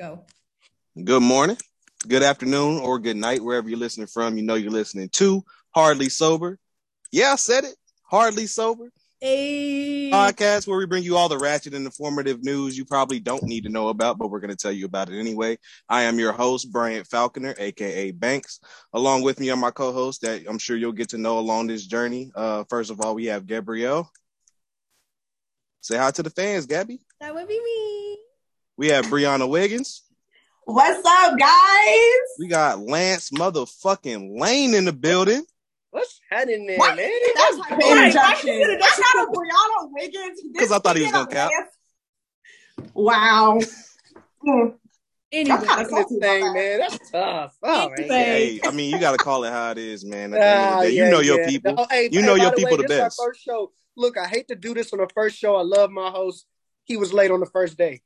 Go. Good morning, good afternoon, or good night, wherever you're listening from. You know you're listening to Hardly Sober. Yeah, I said it. Hardly Sober. Hey. Podcast where we bring you all the ratchet and informative news you probably don't need to know about, but we're going to tell you about it anyway. I am your host, Brian Falconer, a.k.a. Banks. Along with me are my co-hosts that I'm sure you'll get to know along this journey. First of all, we have Gabrielle. Say hi to the fans, Gabby. That would be me. We have Brianna Wiggins. What's up, guys? We got Lance motherfucking Lane in the building. What's happening there, what? Man? That's not a Brianna Wiggins. Because I thought he was going to cap. Wow. Anyway, that's this thing, man. That's tough. Oh, man. Hey, I mean, you got to call it how it is, man. At the end of the day. You know your people. No, hey, you know your people the best. This our first show. Look, I hate to do this on the first show. I love my host. He was late on the first day.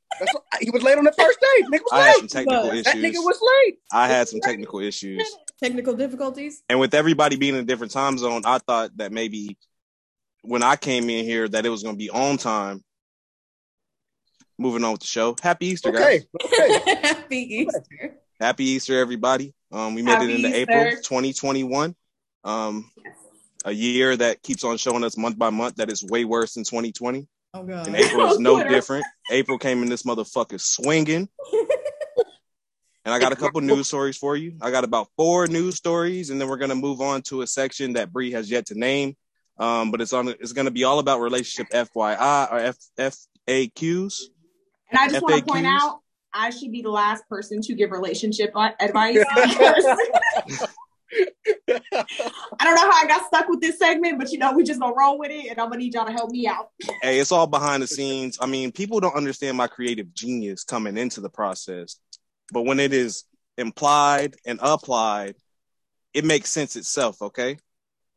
He was late on the first day. Nigga was late. I had some technical issues. That nigga was late. I had some technical issues. Technical difficulties. And with everybody being in a different time zone, I thought that maybe when I came in here that it was going to be on time. Moving on with the show. Happy Easter, guys. Happy Easter. Happy Easter, everybody. We made it into April 2021. Yes. A year that keeps on showing us month by month that it's way worse than 2020. Oh, God. And April is no different. April came in this motherfucker swinging. And I got a couple news stories for you. I got about 4 news stories, and then we're going to move on to a section that Bree has yet to name. But it's going to be all about relationship FYI or FAQs. And I just want to point out, I should be the last person to give relationship advice. I don't know how I got stuck with this segment, but, you know, we just going to roll with it, and I'm going to need y'all to help me out. Hey, it's all behind the scenes. I mean, people don't understand my creative genius coming into the process. But when it is implied and applied, it makes sense itself, okay?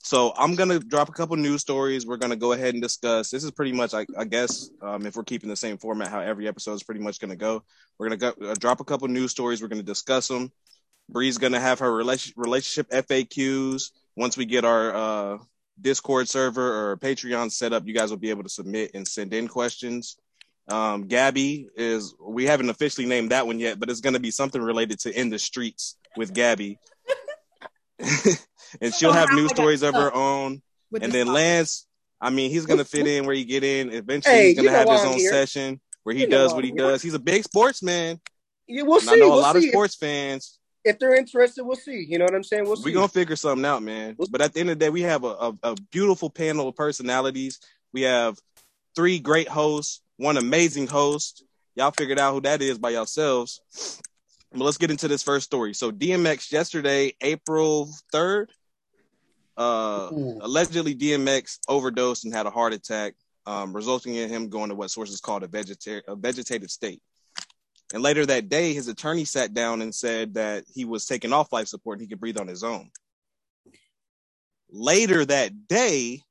So I'm going to drop a couple news stories. We're going to go ahead and discuss. This is pretty much, I guess, if we're keeping the same format, how every episode is pretty much going to go. We're going to drop a couple news stories. We're going to discuss them. Bree's going to have her relationship FAQs. Once we get our Discord server or Patreon set up, you guys will be able to submit and send in questions. Gabby is, we haven't officially named that one yet, but it's going to be something related to In the Streets with Gabby. And she'll have news stories of her own. And then Lance, I mean, he's going to fit in where he get in. Eventually, he's going to have his own session where he does what he does. He's a big sportsman. Yeah, we'll see. I know a lot of sports fans. If they're interested, we'll see. You know what I'm saying? We'll see. We're going to figure something out, man. But at the end of the day, we have a beautiful panel of personalities. We have 3 great hosts. 1 amazing host. Y'all figured out who that is by yourselves. But let's get into this first story. So DMX yesterday, April 3rd, allegedly DMX overdosed and had a heart attack, resulting in him going to what sources called a vegetative state. And later that day, his attorney sat down and said that he was taken off life support and he could breathe on his own. Later that day,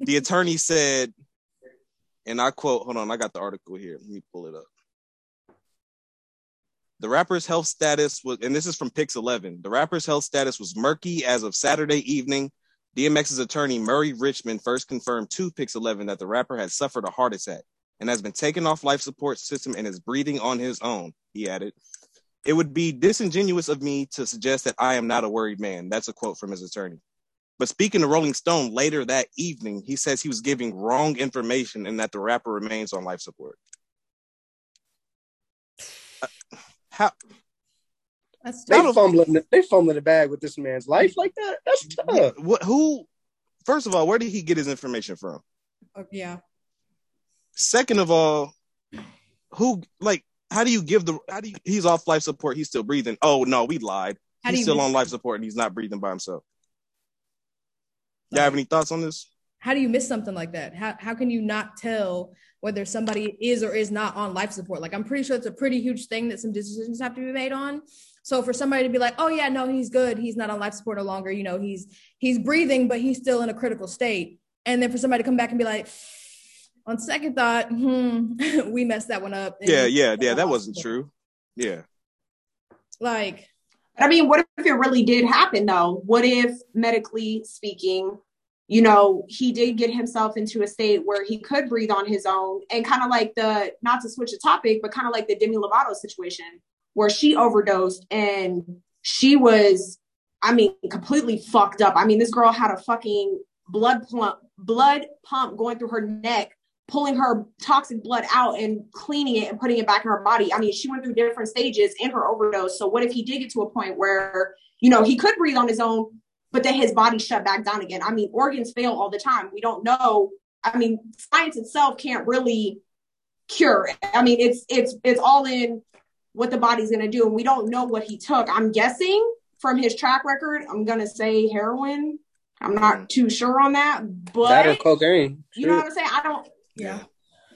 the attorney said, and I quote, hold on, I got the article here. Let me pull it up. The rapper's health status was, and this is from Pix11. The rapper's health status was murky as of Saturday evening. DMX's attorney, Murray Richmond, first confirmed to Pix11 that the rapper had suffered a heart attack and has been taken off life support system and is breathing on his own, he added. It would be disingenuous of me to suggest that I am not a worried man. That's a quote from his attorney. But speaking to Rolling Stone later that evening, he says he was giving wrong information and that the rapper remains on life support. They fumbling the bag with this man's life like that? That's tough. Who? First of all, where did he get his information from? Yeah. Second of all, who? Like, how do you give the? How do you? He's off life support. He's still breathing. Oh no, we lied. He's still on life support and he's not breathing by himself. Y'all have any thoughts on this? How do you miss something like that? How can you not tell whether somebody is or is not on life support? Like, I'm pretty sure it's a pretty huge thing that some decisions have to be made on. So for somebody to be like, oh yeah, no, he's good. He's not on life support no longer. You know, he's breathing, but he's still in a critical state. And then for somebody to come back and be like, on second thought, we messed that one up. Yeah. That wasn't true. Yeah. Like, I mean, what if it really did happen, though? What if, medically speaking, you know, he did get himself into a state where he could breathe on his own, and kind of like the, not to switch the topic, but kind of like the Demi Lovato situation where she overdosed and she was, I mean, completely fucked up. I mean, this girl had a fucking blood pump going through her neck, pulling her toxic blood out and cleaning it and putting it back in her body. I mean, she went through different stages in her overdose. So what if he did get to a point where, you know, he could breathe on his own, but then his body shut back down again? I mean, organs fail all the time. We don't know. I mean, science itself can't really cure. I mean, it's all in what the body's going to do. And we don't know what he took. I'm guessing from his track record, I'm going to say heroin. I'm not too sure on that, but that or cocaine. You know what I'm saying? Yeah.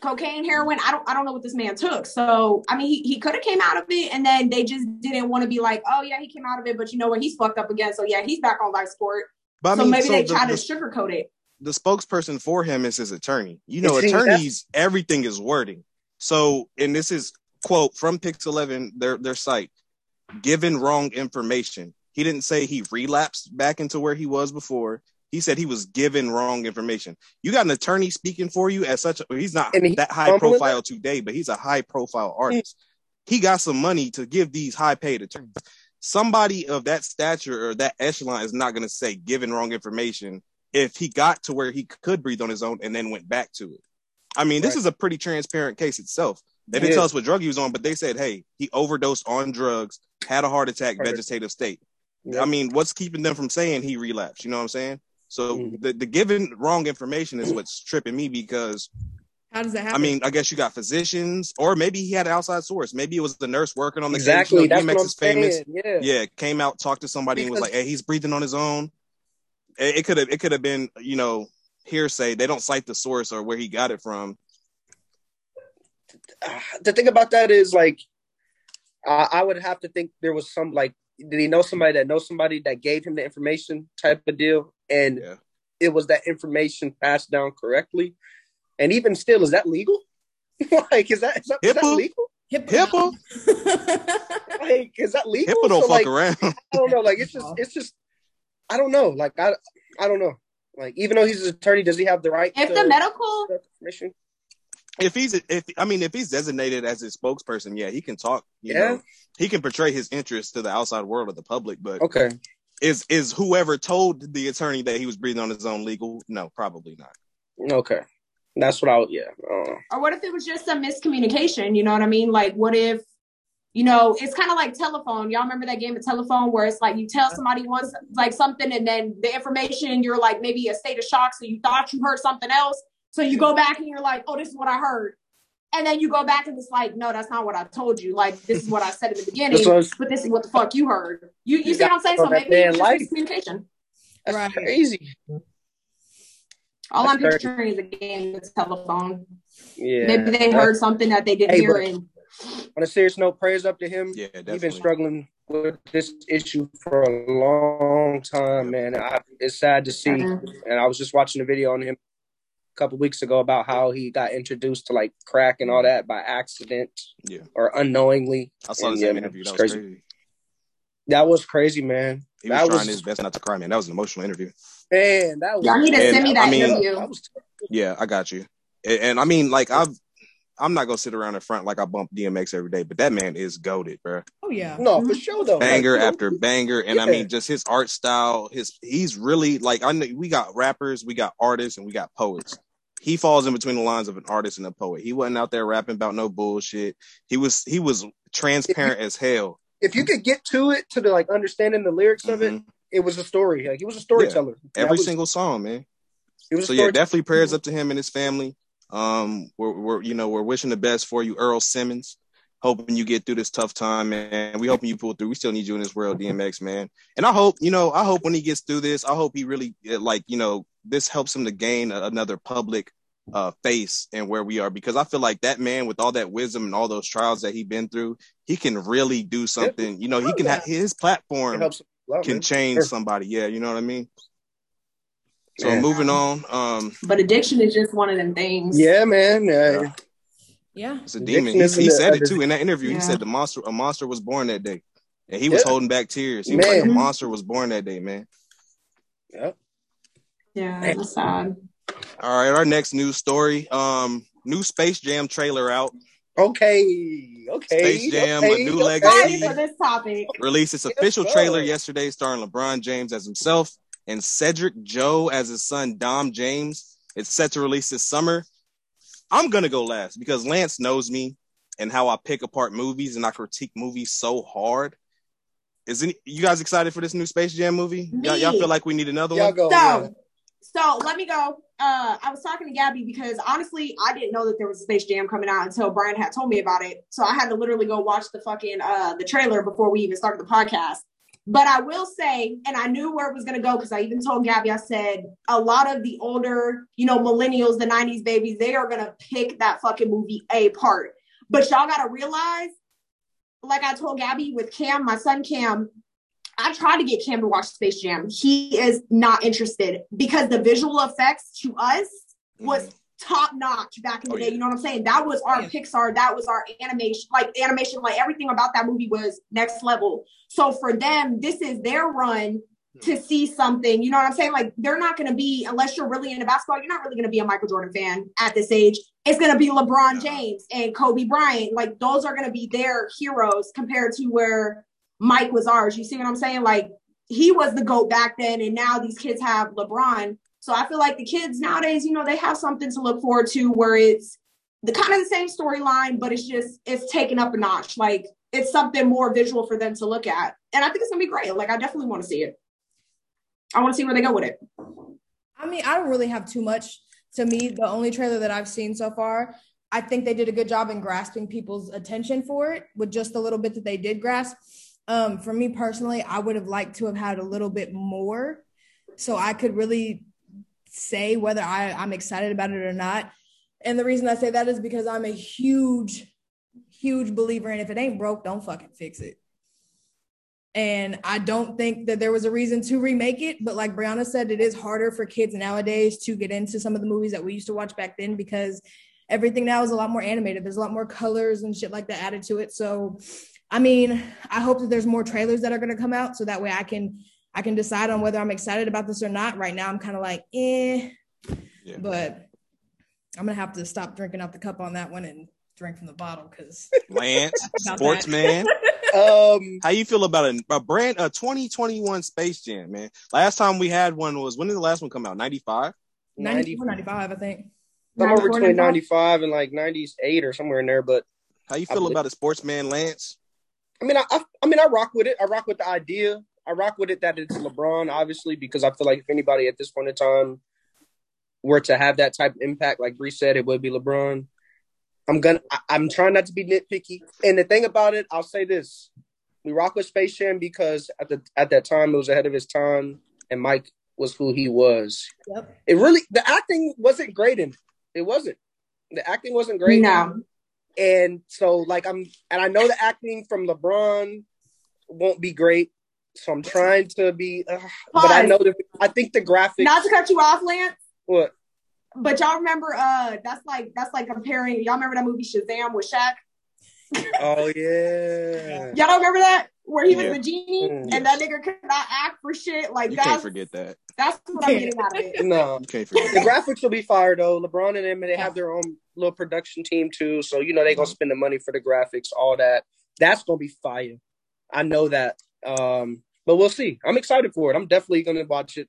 Cocaine, heroin. I don't know what this man took. So, I mean, he could have came out of it, and then they just didn't want to be like, oh yeah, he came out of it, but you know what? He's fucked up again. So yeah, he's back on life support. But so I mean, maybe they try to sugarcoat it. The spokesperson for him is his attorney. You know, attorneys, everything is wording. So, and this is quote from Pix11, their site, given wrong information. He didn't say he relapsed back into where he was before. He said he was given wrong information. You got an attorney speaking for you as such. He's not that high profile today, but he's a high profile artist. He got some money to give these high paid attorneys. Somebody of that stature or that echelon is not going to say given wrong information if he got to where he could breathe on his own and then went back to it. I mean, this is a pretty transparent case itself. They didn't tell us what drug he was on, but they said, hey, he overdosed on drugs, had a heart attack, vegetative state. Yeah. I mean, what's keeping them from saying he relapsed? You know what I'm saying? So the given wrong information is what's tripping me, because how does that happen? I mean, I guess you got physicians, or maybe he had an outside source. Maybe it was the nurse working on the case. You know, DMX is famous. Yeah, came out, talked to somebody, and was like, hey, he's breathing on his own. It could have been, you know, hearsay. They don't cite the source or where he got it from. The thing about that is, like, I would have to think there was some, like, did he know somebody that gave him the information type of deal? And it was that information passed down correctly. And even still, is that legal? Like, is that legal? HIPAA. Like, is that legal? HIPAA don't fuck around. I don't know. Like, it's just, I don't know. Like, I don't know. Like, even though he's an attorney, does he have the right? If the medical information. If he's designated as his spokesperson, yeah, he can talk. You know, he can portray his interests to the outside world or the public. But is whoever told the attorney that he was breathing on his own legal? No, probably not. Okay, that's what I would. Yeah. Or what if it was just some miscommunication? You know what I mean? Like, what if, you know, it's kind of like telephone. Y'all remember that game of telephone where it's like you tell somebody once like something, and then the information, you're like maybe a state of shock, so you thought you heard something else. So you go back and you're like, oh, this is what I heard. And then you go back and it's like, no, that's not what I told you. Like, this is what I said in the beginning, but this is what the fuck you heard. You see what I'm saying? So maybe it's just miscommunication. That's right. Crazy. All that's I'm picturing is a game with telephone. Yeah. Maybe they heard something that they didn't hear. On a serious note, prayers up to him. Yeah, definitely. He's been struggling with this issue for a long time, man. It's sad to see. And I was just watching a video on him couple weeks ago about how he got introduced to like crack and all that by accident or unknowingly. I saw the same interview. That was crazy. That was crazy, man. He was trying his best not to cry, man. That was an emotional interview. Man, that was... Y'all need to send me that interview. Yeah, I got you. And I mean, like, I'm not gonna sit around in front like I bump DMX every day, but that man is goated, bro. Oh yeah, no, for sure though. Banger after banger, and I mean, just his art style. He's really like, I know we got rappers, we got artists, and we got poets. He falls in between the lines of an artist and a poet. He wasn't out there rapping about no bullshit. He was transparent as hell. If you could get to it, to the like understanding the lyrics of it, it was a story. Like, he was a storyteller. Yeah. Every single song, man. So yeah, definitely prayers up to him and his family. We're wishing the best for you, Earl Simmons, hoping you get through this tough time, man. We hoping you pull through. We still need you in this world, DMX, man. And I hope when he gets through this, I hope he really, like, you know, this helps him to gain another public face in where we are, because I feel like that man, with all that wisdom and all those trials that he's been through, he can really do something. You know, he can have his platform can change somebody. Yeah. You know what I mean? So moving on. But addiction is just one of them things. Yeah, man. Yeah. It's a demon. He said it too in that interview. Yeah. He said a monster was born that day. And he was holding back tears. He was like, a monster was born that day, man. Yep. Yeah, that's sad. All right, our next news story. New Space Jam trailer out. Space Jam, A New Legacy, for this topic. Released its official trailer yesterday, starring LeBron James as himself and Cedric Joe as his son, Dom James. It's set to release this summer. I'm going to go last because Lance knows me and how I pick apart movies, and I critique movies so hard. Is any, you guys excited for this new Space Jam movie? Y'all feel like we need another one? So let me go. I was talking to Gabby because honestly, I didn't know that there was a Space Jam coming out until Brian had told me about it. So I had to literally go watch the fucking the trailer before we even started the podcast. But I will say, and I knew where it was going to go because I even told Gabby, I said, a lot of the older, you know, millennials, the 90s babies, they are going to pick that fucking movie apart. But y'all got to realize, like I told Gabby with Cam, my son Cam, I tried to get Cam to watch Space Jam. He is not interested because the visual effects to us was top notch back in the day. You know what I'm saying? That was our Pixar. That was our animation, like everything about that movie was next level. So for them, this is their run to see something. You know what I'm saying? Like they're not going to be, unless you're really into basketball, you're not really going to be a Michael Jordan fan at this age. It's going to be LeBron James and Kobe Bryant. Like those are going to be their heroes compared to where Mike was ours. You see what I'm saying? Like he was the GOAT back then, and now these kids have LeBron. So I feel like the kids nowadays, you know, they have something to look forward to where it's the kind of the same storyline, but it's just, it's taken up a notch. Like it's something more visual for them to look at. And I think it's gonna be great. Like I definitely want to see it. I want to see where they go with it. I mean, I don't really have too much. To me, the only trailer that I've seen so far, I think they did a good job in grasping people's attention for it with just the little bit that they did grasp. For me personally, I would have liked to have had a little bit more so I could really say whether I'm excited about it or not. And the reason I say that is because I'm a huge, huge believer in if it ain't broke, don't fucking fix it. And I don't think that there was a reason to remake it. But like Brianna said, it is harder for kids nowadays to get into some of the movies that we used to watch back then because everything now is a lot more animated. There's a lot more colors and shit like that added to it. So, I mean, I hope that there's more trailers that are going to come out so that way I can decide on whether I'm excited about this or not. Right now, I'm kind of like, but I'm going to have to stop drinking out the cup on that one and drink from the bottle because Lance, sportsman. How you feel about a brand 2021 Space Jam, man? Last time we had one was, when did the last one come out? 95? 94, 95, I think. Somewhere between 95 and like 98 or somewhere in there. But how you feel about a sportsman, Lance? I mean, I rock with it. I rock with the idea. I rock with it that it's LeBron, obviously, because I feel like if anybody at this point in time were to have that type of impact, like Bree said, it would be LeBron. I'm trying not to be nitpicky. And the thing about it, I'll say this. We rock with Space Jam because at that time, it was ahead of his time, and Mike was who he was. Yep. It really, the acting wasn't great in it. It wasn't. The acting wasn't great. No. And so, like, I know the acting from LeBron won't be great. So I'm trying to be, but I know I think the graphics. Not to cut you off, Lance. What? But y'all remember? That's like comparing. Y'all remember that movie Shazam with Shaq? Oh yeah. Y'all don't remember that where he was the genie and that nigga could not act for shit like that. You can't forget that. That's what I'm getting out of it. No, you can't forget. The graphics will be fire though. LeBron and them, and they have their own little production team too. So you know they gonna spend the money for the graphics, all that. That's gonna be fire. I know that. But we'll see. I'm excited for it. I'm definitely gonna watch it.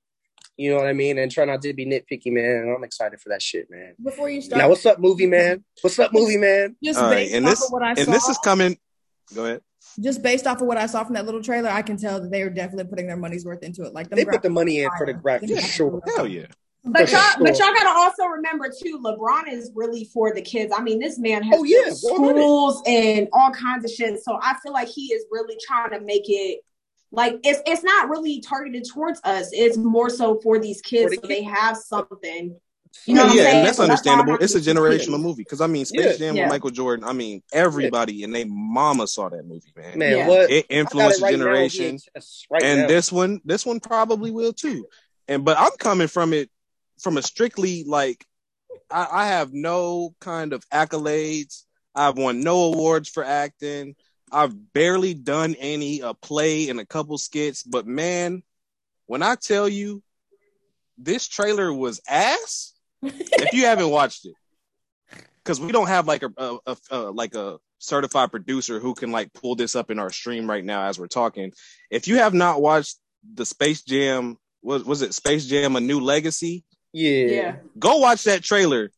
You know what I mean? And try not to be nitpicky, man. I'm excited for that shit, man. Before you start. Now, what's up, movie man? Just all based right. off of what I saw. And this is coming. Go ahead. Just based off of what I saw from that little trailer, I can tell that they are definitely putting their money's worth into it. Like they put the money in for the graphics. Yeah, sure. Hell yeah. But y'all gotta also remember too, LeBron is really for the kids. I mean, this man has schools and all kinds of shit. So I feel like he is really trying to make it like it's not really targeted towards us. It's more so for these kids, so they have something. You know what I'm saying? And that's understandable. It's a generational movie because I mean, Space Jam with Michael Jordan. I mean, everybody and they mama saw that movie, man. It influenced a generation, and this one probably will too. But I'm coming from it. From a strictly, like, I have no kind of accolades. I've won no awards for acting. I've barely done any, a play and a couple skits. But, man, when I tell you this trailer was ass. If you haven't watched it, because we don't have like a certified producer who can like pull this up in our stream right now as we're talking. If you have not watched the Space Jam, was it Space Jam: A New Legacy? Yeah. Go watch that trailer.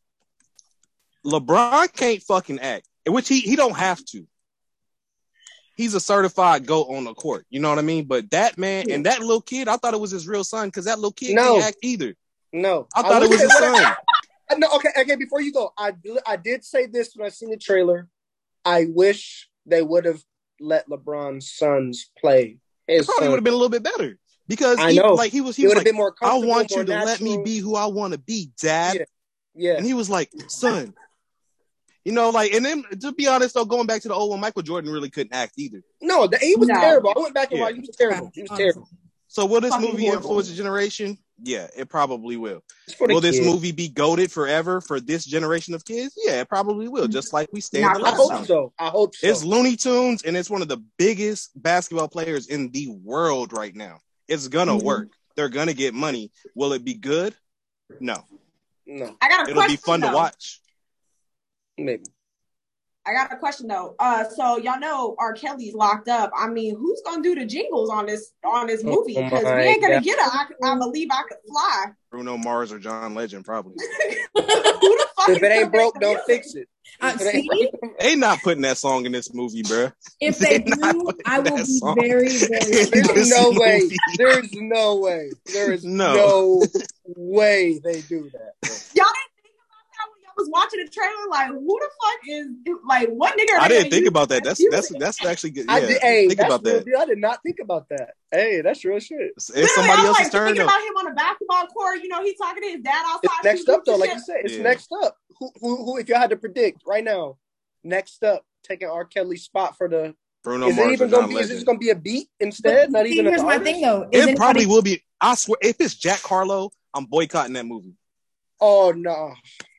LeBron can't fucking act, which he don't have to. He's a certified GOAT on the court. You know what I mean? But that man and that little kid, I thought it was his real son because that little kid can't act either. No. I thought it was his son. No, okay, before you go, I did say this when I seen the trailer. I wish they would have let LeBron's sons play. It probably would have been a little bit better because he was like, more I want you more to natural. Let me be who I want to be, Dad. Yeah. And he was like, son. You know, like, and then to be honest, though, going back to the old one, Michael Jordan really couldn't act either. No, he was terrible. I went back and watched. He was terrible. He was terrible. So will this movie influence a generation? Yeah, it probably will. Will this movie be goated forever for this generation of kids? Yeah, it probably will. Just like we stand. I hope so. It's Looney Tunes, and it's one of the biggest basketball players in the world right now. It's gonna work. They're gonna get money. Will it be good? No. I got a question. It'll be fun to watch. Maybe. I got a question though. So y'all know R. Kelly's locked up. I mean, who's gonna do the jingles on this movie? Because we ain't gonna get a I Believe I Could Fly. Bruno Mars or John Legend probably. Who the fuck? If it ain't broke, don't fix it. They not putting that song in this movie, bro. If they do, I will be very, very. There's no way. There's no way. There is no way they do that. Y'all didn't was watching the trailer like, who the fuck is like what nigga? I didn't think about that. That's actually good. Yeah, think about that. Deal. I did not think about that. Hey, that's real shit. It's somebody else's turn. Thinking about him on the basketball court, you know, he's talking to his dad outside. It's next up though, like you said, it's next up. Who? If y'all had to predict right now, next up taking R. Kelly's spot for the Bruno Mars. Is it going to be a beat instead? Not even. Here's my thing though. It probably will be. I swear, if it's Jack Harlow, I'm boycotting that movie. Oh no.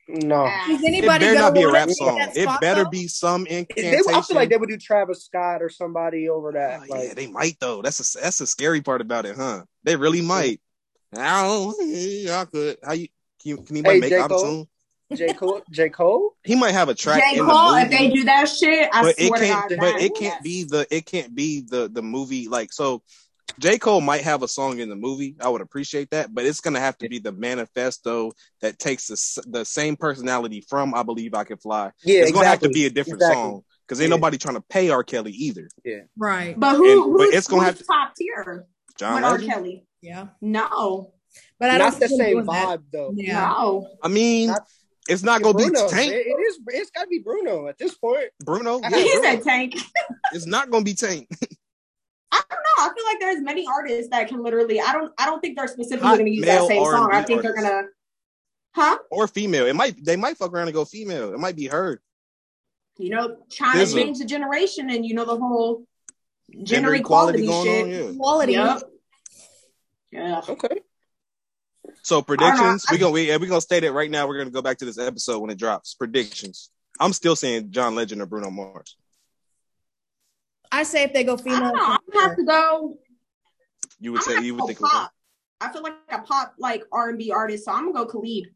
No, it better not be a rap song. It better be some incantation. I feel like they would do Travis Scott or somebody over that. Oh, like, yeah, they might though. That's the scary part about it, huh? They really might. Can he make J. Cole? Soon? J. Cole? He might have a track. J. Cole, in the movie, if they do that shit, it can't be the movie like so. J. Cole might have a song in the movie. I would appreciate that, but it's going to have to be the manifesto that takes the same personality from I Believe I Can Fly. Yeah, it's going to have to be a different song because ain't nobody trying to pay R. Kelly either. Yeah, right. But who's top tier? John Legend? R. Kelly. Yeah. No. But I don't the same vibe though. Yeah. No. I mean, it's not going to be Tank. It is. It's got to be Bruno at this point. Bruno. He said Tank. It's not going to be Tank. I don't know. I feel like there's many artists that can literally. I don't think they're specifically going to use that same song. I think they're going to, or female. They might fuck around and go female. It might be her. You know, trying to change the generation, and you know the whole gender equality shit. Yeah. Okay. So predictions. We're gonna state it right now. We're gonna go back to this episode when it drops. Predictions. I'm still saying John Legend or Bruno Mars. I say if they go female, I have to go. You would think pop. I feel like a pop like R&B artist, so I'm gonna go Khalid.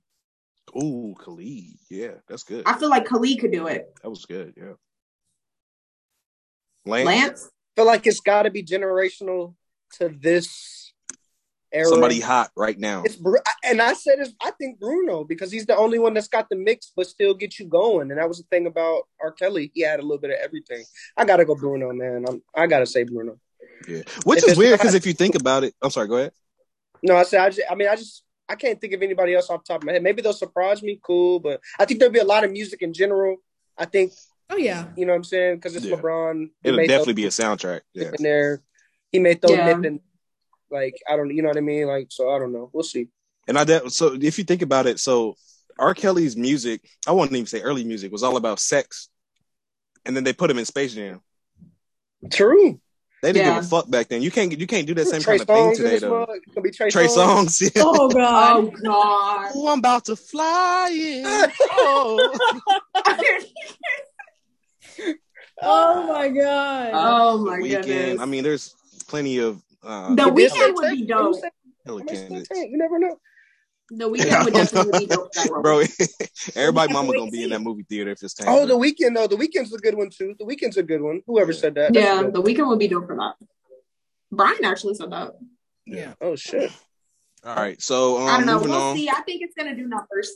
Ooh, Khalid, yeah, that's good. I feel like Khalid could do it. That was good, yeah. Lance, I feel like it's got to be generational to this era. Somebody hot right now. I think Bruno because he's the only one that's got the mix, but still get you going. And that was the thing about R. Kelly; he had a little bit of everything. I gotta go Bruno, man. I gotta say Bruno. Yeah, which is weird because if you think about it, I'm sorry. Go ahead. No, I said. I can't think of anybody else off the top of my head. Maybe they'll surprise me. Cool, but I think there'll be a lot of music in general. I think. Oh yeah. You know what I'm saying? Because it's LeBron. It'll definitely be a soundtrack. Yeah. In there, he may throw dip in. Like I don't. You know what I mean? Like so. I don't know. We'll see. And so if you think about it, so R. Kelly's music, I wouldn't even say early music, was all about sex. And then they put him in Space Jam. True. They didn't give a fuck back then. You can't do that same Trey kind of thing today, though. It could be Trey Songz. Yeah. Oh, God. Oh, God. Oh, I'm about to fly in. Oh. Oh, my God. Oh, my goodness. I mean, there's plenty of... The Weeknd would be dope. You never know. The Weeknd would definitely be dope in that role. Bro, everybody mama gonna be in that movie theater if it's Tank. Oh, The Weeknd though. The Weeknd's a good one too. The Weeknd's a good one. Whoever said that. Yeah, The Weeknd would be dope for that. Brian actually said that. Yeah. Oh shit. All right. So I don't know. We'll see. I think it's gonna do numbers.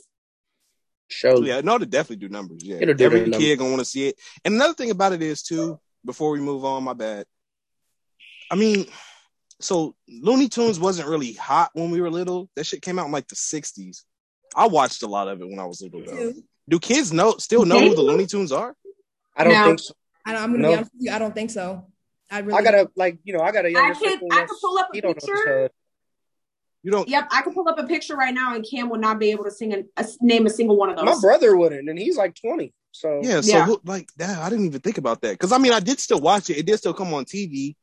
Show. Yeah, no, it'll definitely do numbers. Yeah. Every kid gonna want to see it. And another thing about it is too, before we move on, my bad. I mean, so Looney Tunes wasn't really hot when we were little. That shit came out in like the 60s. I watched a lot of it when I was little though. Do kids know who the Looney Tunes are? I don't think so. I'm gonna be honest with you, I don't think so. I gotta I could pull up a picture. You don't. Yep, I could pull up a picture right now, and Cam would not be able to name a single one of those. My brother wouldn't, and he's like 20. So yeah, like that, I didn't even think about that because I mean, I did still watch it. It did still come on TV,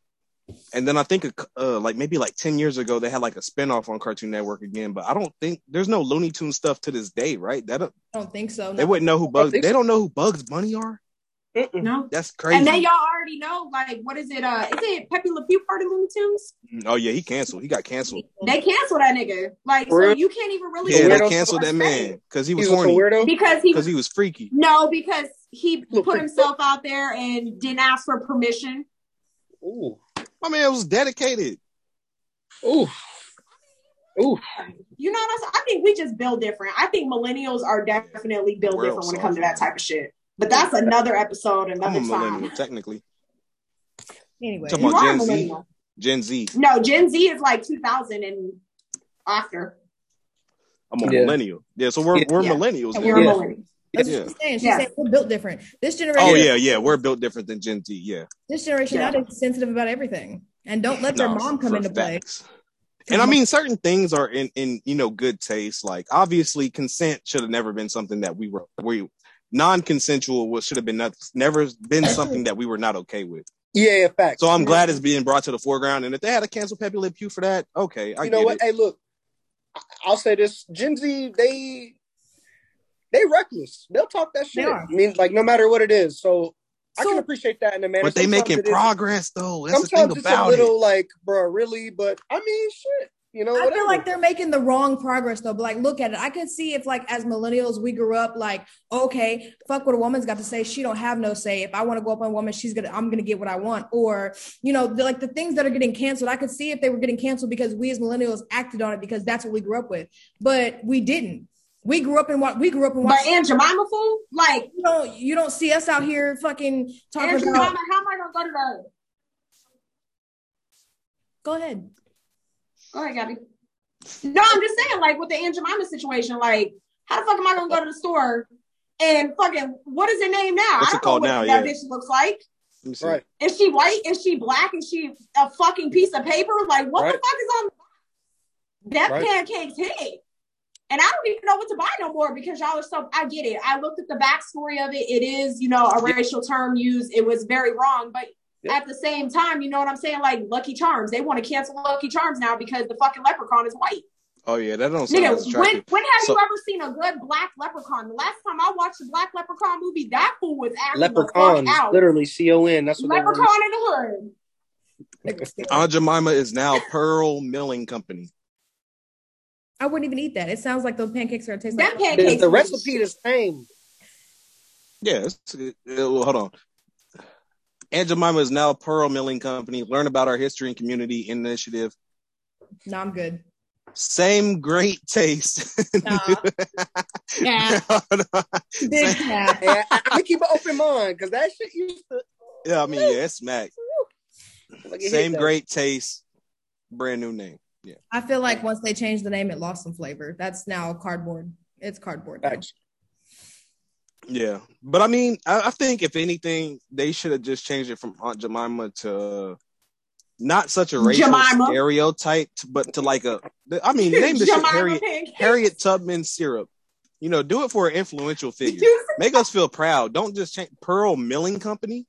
and then I think like maybe like 10 years ago they had like a spinoff on Cartoon Network again. But I don't think there's no Looney Tunes stuff to this day, right? That I don't think so. No. They wouldn't know who Bugs. They don't know who Bugs Bunny are. No, that's crazy. And then y'all already know, like, what is it? Is it Pepe Le Pew part of Looney Tunes? Oh yeah, he canceled. He got canceled. They canceled that nigga. Like, so you can't even really. Yeah, they canceled that man because he was horny. Because he was freaky. No, because he put himself out there and didn't ask for permission. Ooh, my man was dedicated. Ooh. You know what I'm saying? I think we just build different. I think millennials are definitely built different when it comes to that type of shit. But that's another episode, another time. I'm a millennial, technically. Anyway, talking about Gen Z. Gen Z. No, Gen Z is like 2000 and after. I'm a millennial. Yeah, so we're millennials. And we're millennials. That's what she's saying. She's saying we're built different. This generation. Oh yeah, we're built different than Gen Z. Yeah. This generation now is sensitive about everything, and don't let their mom come into play. And I mean, certain things are in good taste. Like obviously, consent should have never been something that we were. Non-consensual should have been never been something that we were not okay with. Yeah, fact. So I'm glad it's being brought to the foreground. And if they had to cancel Pepe Le Pew for that, okay, I get it. You know what? Hey, look, I'll say this: Gen Z, they reckless. They'll talk that shit. I mean, like no matter what it is. So I can appreciate that in a manner. But they making progress though. That's sometimes the thing about it. It's a little like, bro, really? But I mean, shit. You know, I feel like they're making the wrong progress though. But like, look at it. I could see if like as millennials we grew up like, okay, fuck what a woman's got to say. She don't have no say. If I want to go up on a woman, I'm gonna get what I want. Or like the things that are getting canceled. I could see if they were getting canceled because we as millennials acted on it because that's what we grew up with. But we didn't. We grew up in what we grew up in. But Aunt Jemima fool, like you don't see us out here fucking talking about. Aunt Jemima, how am I gonna go to the? Go ahead. Go ahead, Gabby. No, I'm just saying, like, with the Aunt Jemima situation, like, how the fuck am I going to go to the store and fucking, what is her name now? What's I don't know what now, that bitch looks like. Right. Is she white? Is she black? Is she a fucking piece of paper? Like, what the fuck is on that pancake's head? And I don't even know what to buy no more because y'all are so, I get it. I looked at the backstory of it. It is, a racial term used. It was very wrong, but at the same time, you know what I'm saying? Like Lucky Charms, they want to cancel Lucky Charms now because the fucking leprechaun is white. Oh yeah, that don't sound attractive. When have you ever seen a good black leprechaun? The last time I watched a black leprechaun movie, that fool was acting leprechaun the fuck out. Literally C-O-N. That's what leprechaun in the hood. Aunt Jemima is now Pearl Milling Company. I wouldn't even eat that. It sounds like those pancakes are a taste. That like pancakes. The recipe is the same. Yeah, hold on. Aunt Jemima is now Pearl Milling Company. Learn about our history and community initiative. No, I'm good. Same great taste. No. Big cat. Yeah, I keep an open mind because that shit used to. Yeah, I mean, it's smack. Like same great taste, brand new name. Yeah. I feel like once they changed the name, it lost some flavor. That's now cardboard. It's cardboard. Yeah, but I mean, I think if anything, they should have just changed it from Aunt Jemima to not such a racial stereotype, but to like name the shit Harriet Tubman syrup. Do it for an influential figure. Make us feel proud. Don't just change Pearl Milling Company.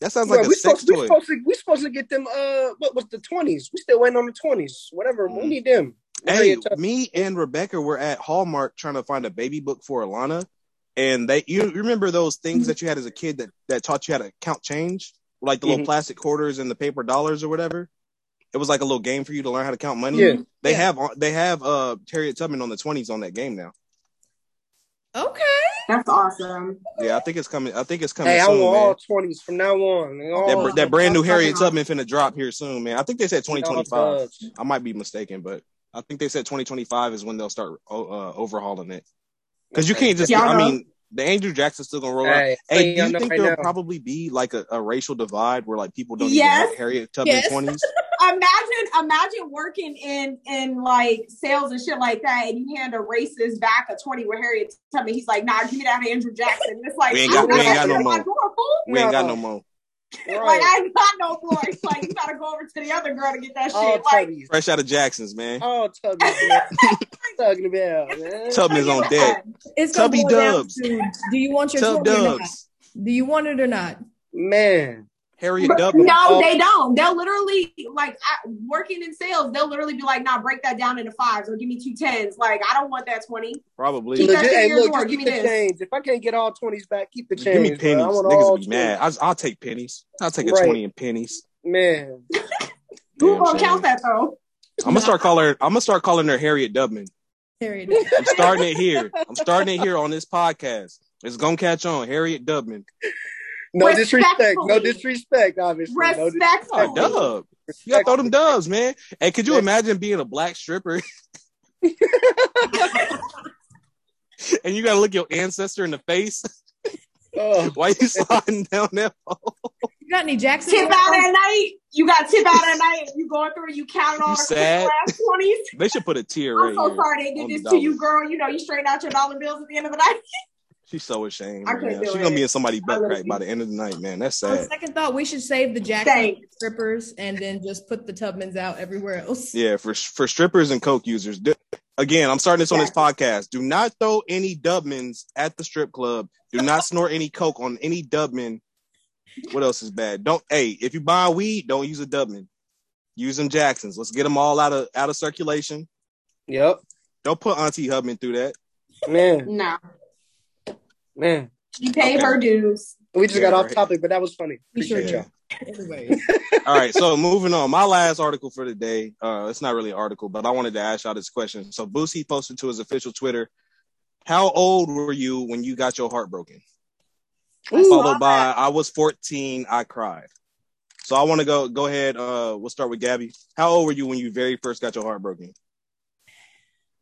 That sounds like a sex toy. We're supposed to get them, what was the 20s? We still waiting on the 20s. Whatever, we need them. Hey, me and Rebecca were at Hallmark trying to find a baby book for Alana. And you remember those things that you had as a kid that taught you how to count change? Like the little plastic quarters and the paper dollars or whatever? it was like a little game for you to learn how to count money. Yeah. They have Harriet Tubman on the 20s on that game now. Okay. That's awesome. Yeah, I think it's coming soon, man. Hey, I want all 20s from now on. That brand new Harriet Tubman finna drop here soon, man. I think they said 2025. I might be mistaken, but I think they said 2025 is when they'll start overhauling it. Because you can't just... The Andrew Jackson's still gonna roll out. Hey, do you think there'll probably be like a racial divide where like people don't even have Harriet Tubman's 20s? Imagine working in like sales and shit like that, and you hand a racist back a 20 with Harriet Tubman. He's like, "Nah, give me that Andrew Jackson." And it's like we ain't got no more. Like I ain't got no more. It's like you gotta go over to the other girl to get that shit. Like, fresh out of Jackson's, man. Oh, Tubby, talking about man. Tubby's on deck. It's Tubby Dubs. Do you want your Tub Dubs? Do you want it or not, man? Harriet Tubman. No, they don't. They'll literally working in sales. They'll literally be like, "Nah, break that down into fives or give me 2 10s." Like, I don't want that 20. Probably. Give me the change. If I can't get all 20s back, keep the change. Give me pennies. I want niggas all be mad. I'll take pennies. I'll take a 20 in pennies. Man, who gonna count that though? I'm gonna start calling her Harriet Tubman. Harriet. I'm starting it here. On this podcast. It's gonna catch on, Harriet Tubman. No disrespect. No disrespect, obviously. Respectful. No dub. You gotta throw them dubs, man. Hey, could you imagine being a black stripper? And you gotta look your ancestor in the face. Why you sliding down that hole? You got any Jackson? You got tip out at night. You going through, you counting all the last 20s. They should put a tier right here. I'm so sorry they did this to you, girl. You know, you straighten out your dollar bills at the end of the night. She's so ashamed. She's gonna be in somebody's butt crack by the end of the night, man. That's sad. On second thought, we should save the Jackson strippers and then just put the Tubmans out everywhere else. Yeah, for strippers and coke users. Again, I'm starting this on this podcast. Do not throw any Tubmans at the strip club. Do not snort any coke on any Tubman. What else is bad? If you buy weed, don't use a Tubman. Use them Jacksons. Let's get them all out of circulation. Yep. Don't put Auntie Hubman through that. Man, no. Man, you paid her dues. We just got off topic, but that was funny. Appreciate y'all. All right, so moving on. My last article for the day. It's not really an article, but I wanted to ask y'all this question. So Boosie posted to his official Twitter, "How old were you when you got your heart broken?" Followed by, "I was 14. I cried." So I want to go ahead. We'll start with Gabby. How old were you when you very first got your heart broken?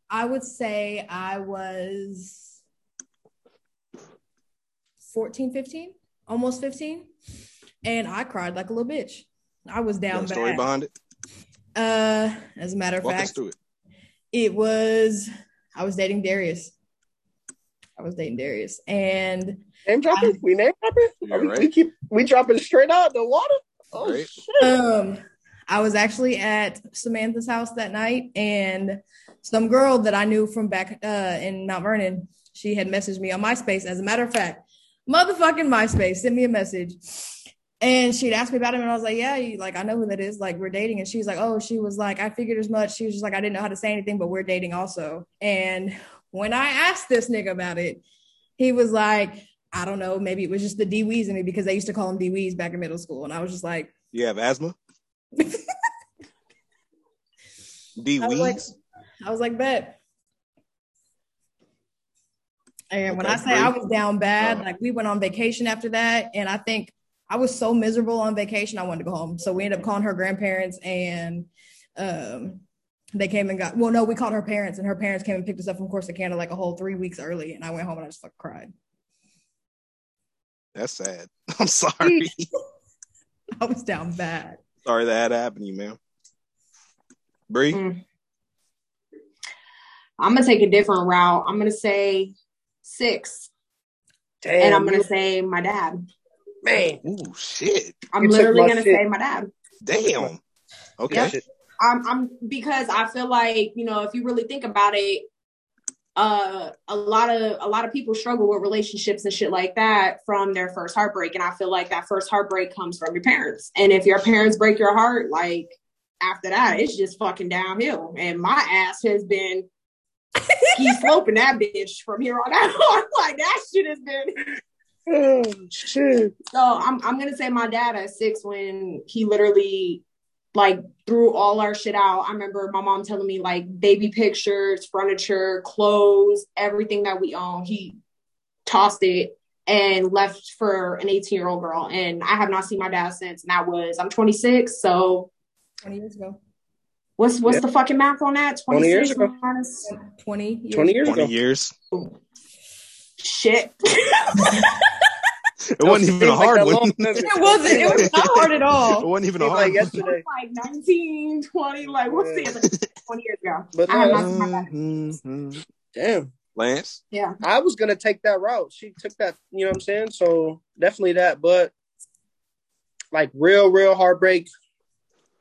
I would say I was 14, 15, almost 15. And I cried like a little bitch. I was down bad. Story behind it? As a matter of fact, walk us through it. I was dating Darius. And name dropping? We dropping straight out the water. Oh, right. Shit. I was actually at Samantha's house that night, and some girl that I knew from back in Mount Vernon, she had messaged me on MySpace. As a matter of fact, motherfucking MySpace sent me a message, and she'd asked me about him, and I was like, yeah, I know who that is, like, we're dating. And she's like, oh, she was like, I figured as much. She was just like, I didn't know how to say anything, but we're dating also. And when I asked this nigga about it, he was like, I don't know, maybe it was just the D-Weez in me, because they used to call him D-Weez back in middle school. And I was just like, you have asthma? D-Weez? I was like, bet. And when I say I was down bad, we went on vacation after that. And I think I was so miserable on vacation, I wanted to go home. So we ended up calling her grandparents, and they came and we called her parents, and her parents came and picked us up from Corsicana like a whole 3 weeks early. And I went home and I just fucking cried. That's sad. I'm sorry. I was down bad. Sorry that had to happen to you, ma'am. Bree? I'm going to take a different route. I'm going to say 6. Damn. And I'm going to say my dad. Man. Ooh, shit. I'm literally going to say my dad. Damn. Okay. Yep. I'm because I feel like, if you really think about it, a lot of people struggle with relationships and shit like that from their first heartbreak. And I feel like that first heartbreak comes from your parents. And if your parents break your heart, like, after that, it's just fucking downhill. And my ass has been ski sloping that bitch from here on out. I'm like, that shit has been. Oh, shit. So I'm going to say my dad at 6, when he literally like threw all our shit out. I remember my mom telling me like baby pictures, furniture, clothes, everything that we own. He tossed it and left for an 18-year-old girl. And I have not seen my dad since. And that was, I'm 26. So 20 years ago. What's the fucking math on that? 20 years ago. 20 years. Shit. It wasn't even a hard one. It wasn't. It was not hard at all. It wasn't even a hard one. Like 19, 20, like what's the other 20 years ago? But I have not seen my back. Damn. Lance? Yeah. I was going to take that route. She took that, you know what I'm saying? So definitely that. But like real heartbreak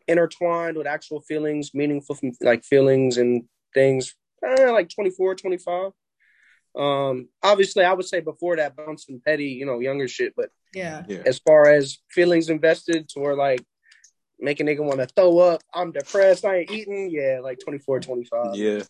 intertwined with actual feelings, meaningful like feelings and things, like 24, 25. Obviously I would say before that bouncing petty, you know, younger shit, but yeah. As far as feelings invested to where like make a nigga want to throw up, I'm depressed, I ain't eating, like 24, 25. Yeah.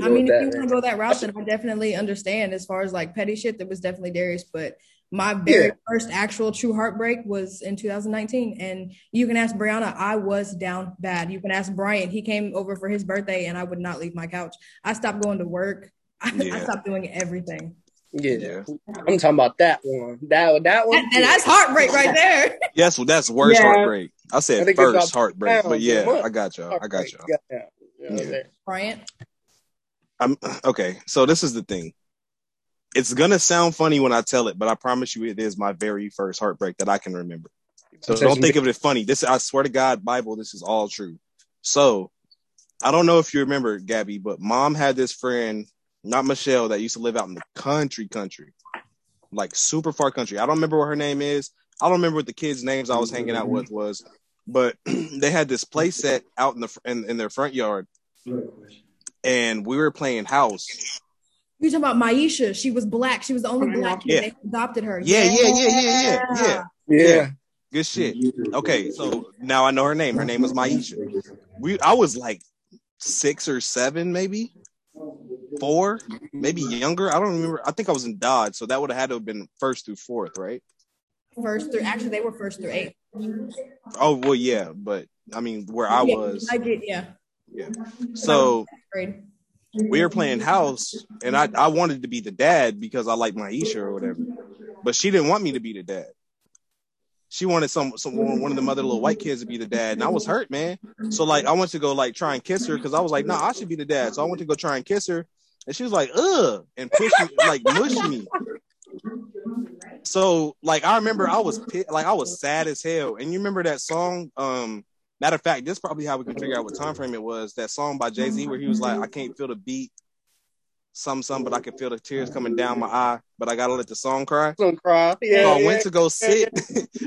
I mean, if you want to go that route, then I definitely understand as far as like petty shit, that was definitely Darius, but my very first actual true heartbreak was in 2019. And you can ask Brianna, I was down bad. You can ask Brian, he came over for his birthday and I would not leave my couch. I stopped going to work. I stopped doing everything. Yeah. I'm talking about that one. That one. And that's heartbreak right there. Yes, well, that's worst heartbreak. I said first heartbreak, but I got y'all. Yeah. Brian? Okay, so this is the thing. It's going to sound funny when I tell it, but I promise you it is my very first heartbreak that I can remember. So don't think of it funny. This, I swear to God, Bible, this is all true. So I don't know if you remember, Gabby, but mom had this friend, not Michelle, that used to live out in the country, like super far country. I don't remember what her name is. I don't remember what the kids' names I was hanging out with was, but they had this play set out in in their front yard, and we were playing house. You're talking about Maisha. She was black. She was the only black kid. They adopted her. Yeah. Good shit. Okay, so now I know her name. Her name was Maisha. I was like 6 or 7, maybe 4, maybe younger. I don't remember. I think I was in Dodge, so that would have had to have been 1st through 4th, right? Actually, they were 1st through 8. Oh well, yeah, but I mean, where I was, I did, yeah. So. We were playing house, and I wanted to be the dad because I like Maisha or whatever, but she didn't want me to be the dad. She wanted one of the other little white kids to be the dad, and I was hurt, man. So like I went to go like try and kiss her because I was like, nah, I should be the dad. So I went to go try and kiss her, and she was like, ugh, and pushed me, like mushed me. So like I remember I was sad as hell, and you remember that song, matter of fact, this is probably how we can figure out what time frame it was. That song by Jay-Z where he was like, I can't feel the beat, but I can feel the tears coming down my eye, but I got to let the song cry. So I went to go sit.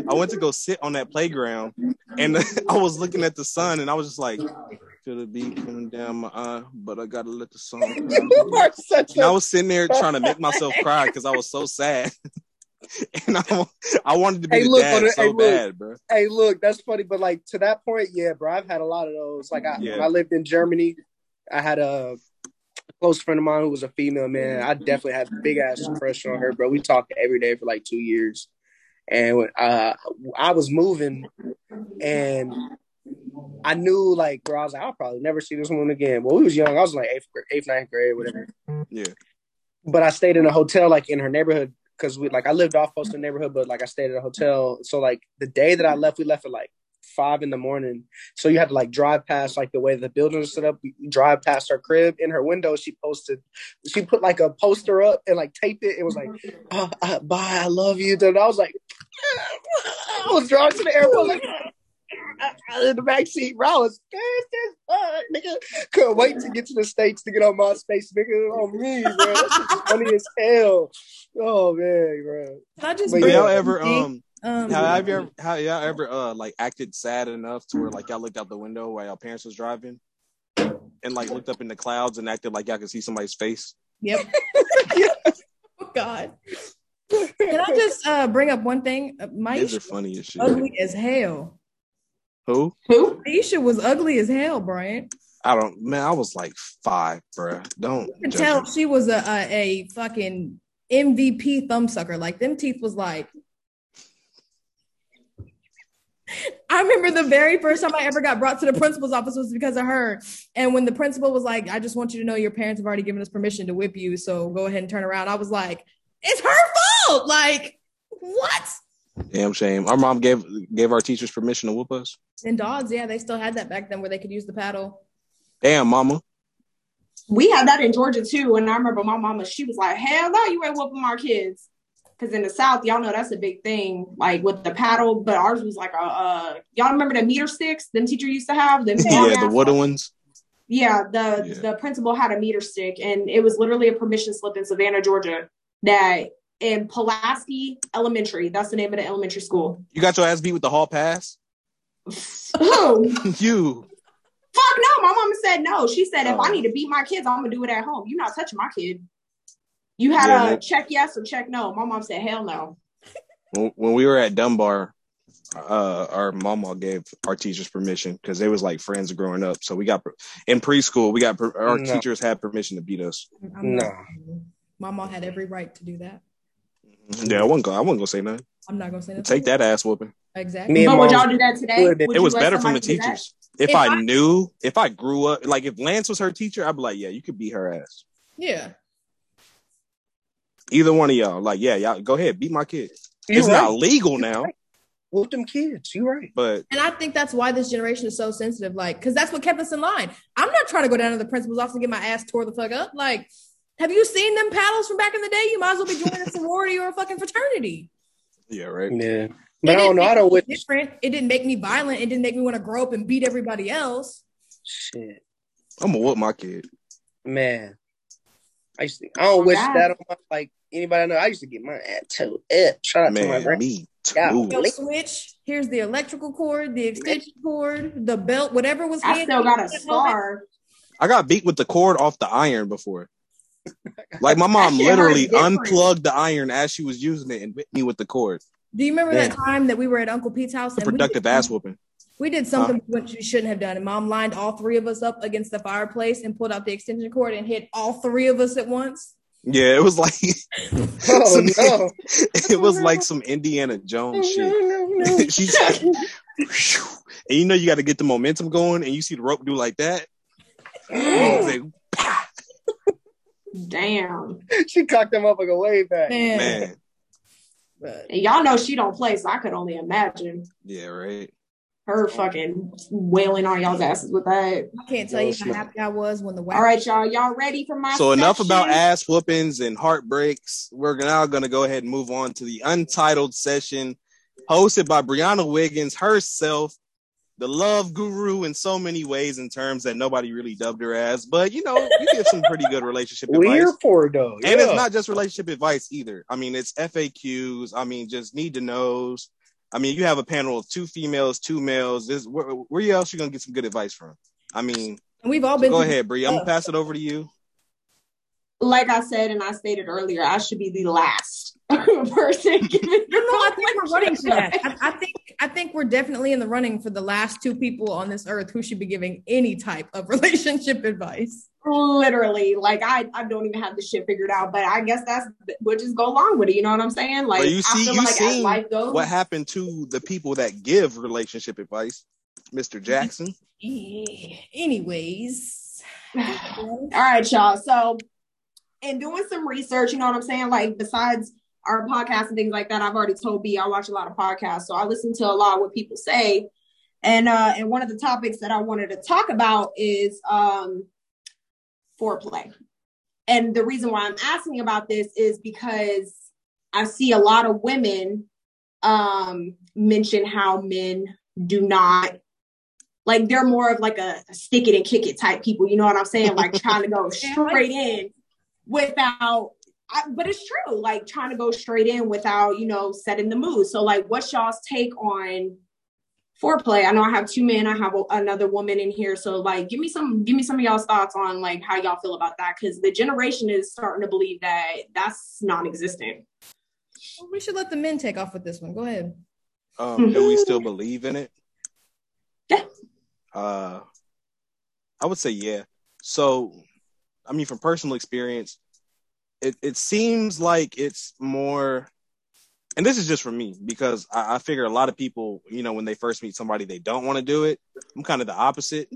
I went to go sit on that playground, and I was looking at the sun, and I was just like, feel the beat coming down my eye, but I got to let the song cry. I was sitting there trying to make myself cry because I was so sad. And I wanted to be the dad so bad, bro. Hey, look, that's funny, but like to that point, bro, I've had a lot of those. Like when I lived in Germany, I had a close friend of mine who was a female, man. I definitely had big ass crush on her, bro. We talked every day for like 2 years, and when, I was moving, and I knew, like, bro, I was like, I'll probably never see this woman again. Well, we was young. I was like eighth, 9th grade, whatever. Yeah. But I stayed in a hotel, like in her neighborhood. Because I lived off post in the neighborhood, but I stayed at a hotel. So the day that I left, we left at 5 a.m. So you had to drive past the way the building was set up. We drive past her crib. In her window, she put a poster up and taped it. It was bye, I love you. And I was I was drawn to the airport in the backseat, bro. I was scared, nigga. Couldn't wait to get to the States to get on MySpace, nigga. On me, bro. That's just funny as hell. Oh man, bro. Have y'all ever acted sad enough to where y'all looked out the window while y'all parents was driving and looked up in the clouds and acted like y'all could see somebody's face? Yep. Oh God. Can I just bring up one thing? These are funny as shit. Ugly as hell. Who? Maisha was ugly as hell, Brian. I was 5, bro. You can tell she was a fucking MVP thumbsucker. Them teeth was I remember the very first time I ever got brought to the principal's office was because of her. And when the principal was like, I just want you to know your parents have already given us permission to whip you, so go ahead and turn around. I was like, it's her fault. Like, what? Damn shame. Our mom gave our teachers permission to whoop us. And dogs, yeah, they still had that back then where they could use the paddle. Damn, mama. We have that in Georgia, too. And I remember my mama, she was like, hell no, you ain't whooping our kids. Because in the South, y'all know that's a big thing, like with the paddle. But ours was like, y'all remember the meter sticks them teacher used to have? Them yeah, the wooden ones. Yeah, the principal had a meter stick. And it was literally a permission slip in Savannah, Georgia, that in Pulaski Elementary. That's the name of the elementary school. You got your ass beat with the hall pass? Who? You. Fuck no, my mama said no. She said, if I need to beat my kids, I'm going to do it at home. You're not touching my kid. You had a check yes or check no. My mom said, hell no. When we were at Dunbar, our mama gave our teachers permission because they was like friends growing up. So we got, in preschool, our teachers had permission to beat us. No. My mom had every right to do that. Yeah, I wasn't going to say nothing. I'm not going to say nothing. Take that ass whooping. Exactly. But would y'all do that today? It was better from the teachers. If I grew up, like if Lance was her teacher, I'd be like, yeah, you could beat her ass. Yeah. Either one of y'all. Like, yeah, y'all go ahead, beat my kid. It's right. Not legal now. Right. Whoop them kids. You're right. And I think that's why this generation is so sensitive. Like, because that's what kept us in line. I'm not trying to go down to the principal's office and get my ass tore the fuck up. Like, have you seen them paddles from back in the day? You might as well be joining a sorority or a fucking fraternity. Yeah, right. Yeah. But I don't know. I don't. It didn't make me violent. It didn't make me want to grow up and beat everybody else. Shit, I'm gonna whoop my kid. Man, I don't wish that on my, like anybody I know. I used to get my ass towed up. Shout out to my brother. Me too. Yo, switch. Here's the electrical cord, the extension cord, the belt, whatever was. I still got a scar. I got beat with the cord off the iron before. Like my mom literally unplugged the iron as she was using it and bit me with the cord. Do you remember that time that we were at Uncle Pete's house? And productive ass whooping. We did something which we shouldn't have done. And Mom lined all three of us up against the fireplace and pulled out the extension cord and hit all three of us at once. Yeah, it was like it was like some Indiana Jones shit. No. She's like, and you know you got to get the momentum going, and you see the rope do like that. Damn. She cocked them up like a way back. Man. And y'all know she don't play, so I could only imagine. Yeah, right. Her fucking wailing on y'all's asses with that. I can't tell you how happy I was when the wax. All right, y'all. Y'all ready for my session? Enough about ass whoopings and heartbreaks. We're now going to go ahead and move on to the Untitled Session, hosted by Brianna Wiggins herself, the love guru in so many ways and terms that nobody really dubbed her as. But, you know, you give some pretty good relationship advice. We're here for it, though. Yeah. And it's not just relationship advice either. I mean, it's FAQs. I mean, just need to knows. I mean, you have a panel of 2 females, 2 males. Where else you going to get some good advice from? I mean, we've all been. Go ahead, Bri. I'm going to pass it over to you. Like I said, and I stated earlier, I should be the last person giving. I think we're running for that. I think we're definitely in the running for the last 2 people on this earth who should be giving any type of relationship advice. Literally, like I don't even have the shit figured out, but I guess we'll just go along with it. You know what I'm saying? Like, what happened to the people that give relationship advice, Mr. Jackson? Yeah. Anyways, all right, y'all. So. And doing some research, you know what I'm saying? Like, besides our podcasts and things like that, I've already told B, I watch a lot of podcasts. So I listen to a lot of what people say. And one of the topics that I wanted to talk about is foreplay. And the reason why I'm asking about this is because I see a lot of women mention how men do not. Like, they're more of like a stick it and kick it type people. You know what I'm saying? Like, trying to go straight in. But it's true, like trying to go straight in without, you know, setting the mood. So like, what's y'all's take on foreplay? I know I have 2 men, I have another woman in here. So like, give me some of y'all's thoughts on like how y'all feel about that. Cause the generation is starting to believe that that's non-existent. Well, we should let the men take off with this one. Go ahead. Do we still believe in it? Yeah. I would say, yeah. So I mean, from personal experience, it seems like it's more and this is just for me, because I figure a lot of people, you know, when they first meet somebody, they don't want to do it. I'm kind of the opposite,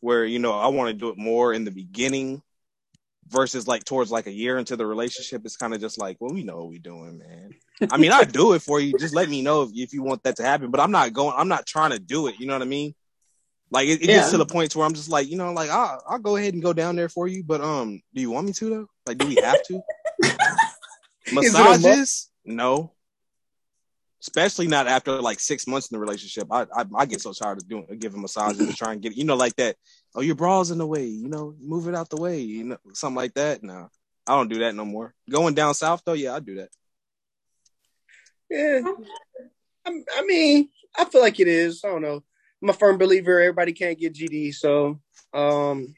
where, you know, I want to do it more in the beginning versus like towards like a year into the relationship. It's kind of just like, well, we know what we're doing, man. I mean, I do it for you. Just let me know if you want that to happen, but I'm not trying to do it. You know what I mean? Like it gets to the point where I'm just like, you know, like I'll go ahead and go down there for you, but do you want me to though? Like, do we have to? Massages? No. Especially not after like 6 months in the relationship. I get so tired of giving massages and trying to get, you know, like that. Oh, your bra's in the way, you know, move it out the way, you know, something like that. No, I don't do that no more. Going down south though, yeah, I do that. Yeah, I mean, I feel like it is. I don't know. I'm a firm believer everybody can't get GD, so GD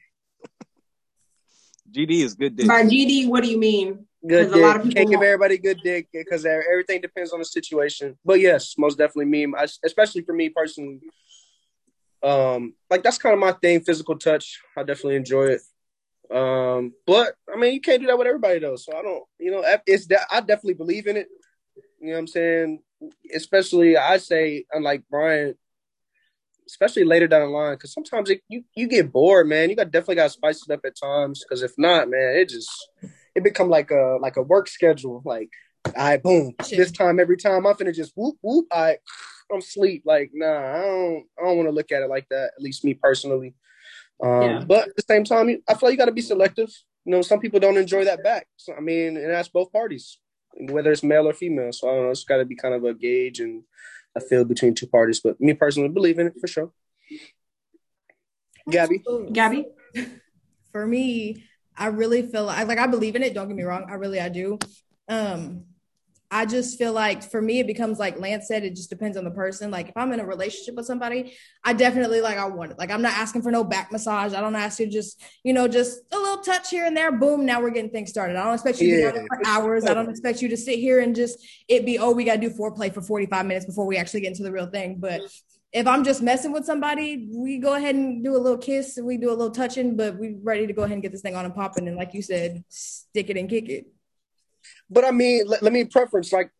is good dick. By GD, what do you mean? Good dick. Can't give everybody good dick because everything depends on the situation. But yes, most definitely me, especially for me personally. Like that's kind of my thing, physical touch. I definitely enjoy it. But I mean, you can't do that with everybody though. So I don't, you know, it's that I definitely believe in it. You know what I'm saying? Especially I say, unlike Brian, especially later down the line, because sometimes you get bored, man. You definitely got to spice it up at times, because if not, man, it become like a work schedule. Like, all right, boom, this time every time I'm finna just whoop whoop. I'm asleep. Like, nah, I don't want to look at it like that. At least me personally. Yeah. But at the same time, I feel like you got to be selective. You know, some people don't enjoy that back. So, I mean, and that's both parties, whether it's male or female. So I don't know. It's got to be kind of a gauge and I feel between two parties, but me personally believe in it for sure. Gabby? For me, I really feel like I believe in it. Don't get me wrong. I do. I just feel like for me, it becomes like Lance said, it just depends on the person. Like if I'm in a relationship with somebody, I definitely I want it. Like I'm not asking for no back massage. I don't ask you just a little touch here and there. Boom. Now we're getting things started. I don't expect you to be down for hours. I don't expect you to sit here and just, we got to do foreplay for 45 minutes before we actually get into the real thing. But if I'm just messing with somebody, we go ahead and do a little kiss and we do a little touching, but we're ready to go ahead and get this thing on and popping. And like you said, stick it and kick it. But I mean, let me preference, like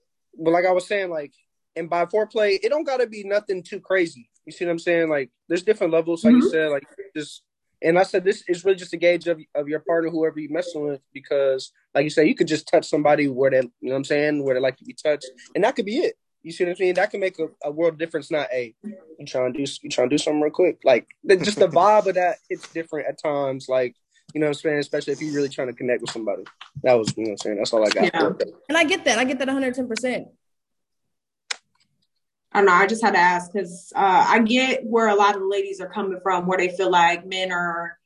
I was saying, like, and by foreplay, it don't got to be nothing too crazy. You see what I'm saying? Like, there's different levels, like you said, like, just, and I said, this is really just a gauge of your partner, whoever you're messing with, because, like you said, you could just touch somebody where they, you know what I'm saying, where they like to be touched, and that could be it. You see what I'm saying? That can make a world difference, not, hey, you trying to do something real quick. Like, just the vibe of that, it's different at times, like, you know what I'm saying? Especially if you're really trying to connect with somebody. That was, you know what I'm saying? That's all I got. Yeah. And I get that. 110%. I don't know. I just had to ask because I get where a lot of the ladies are coming from, where they feel like men are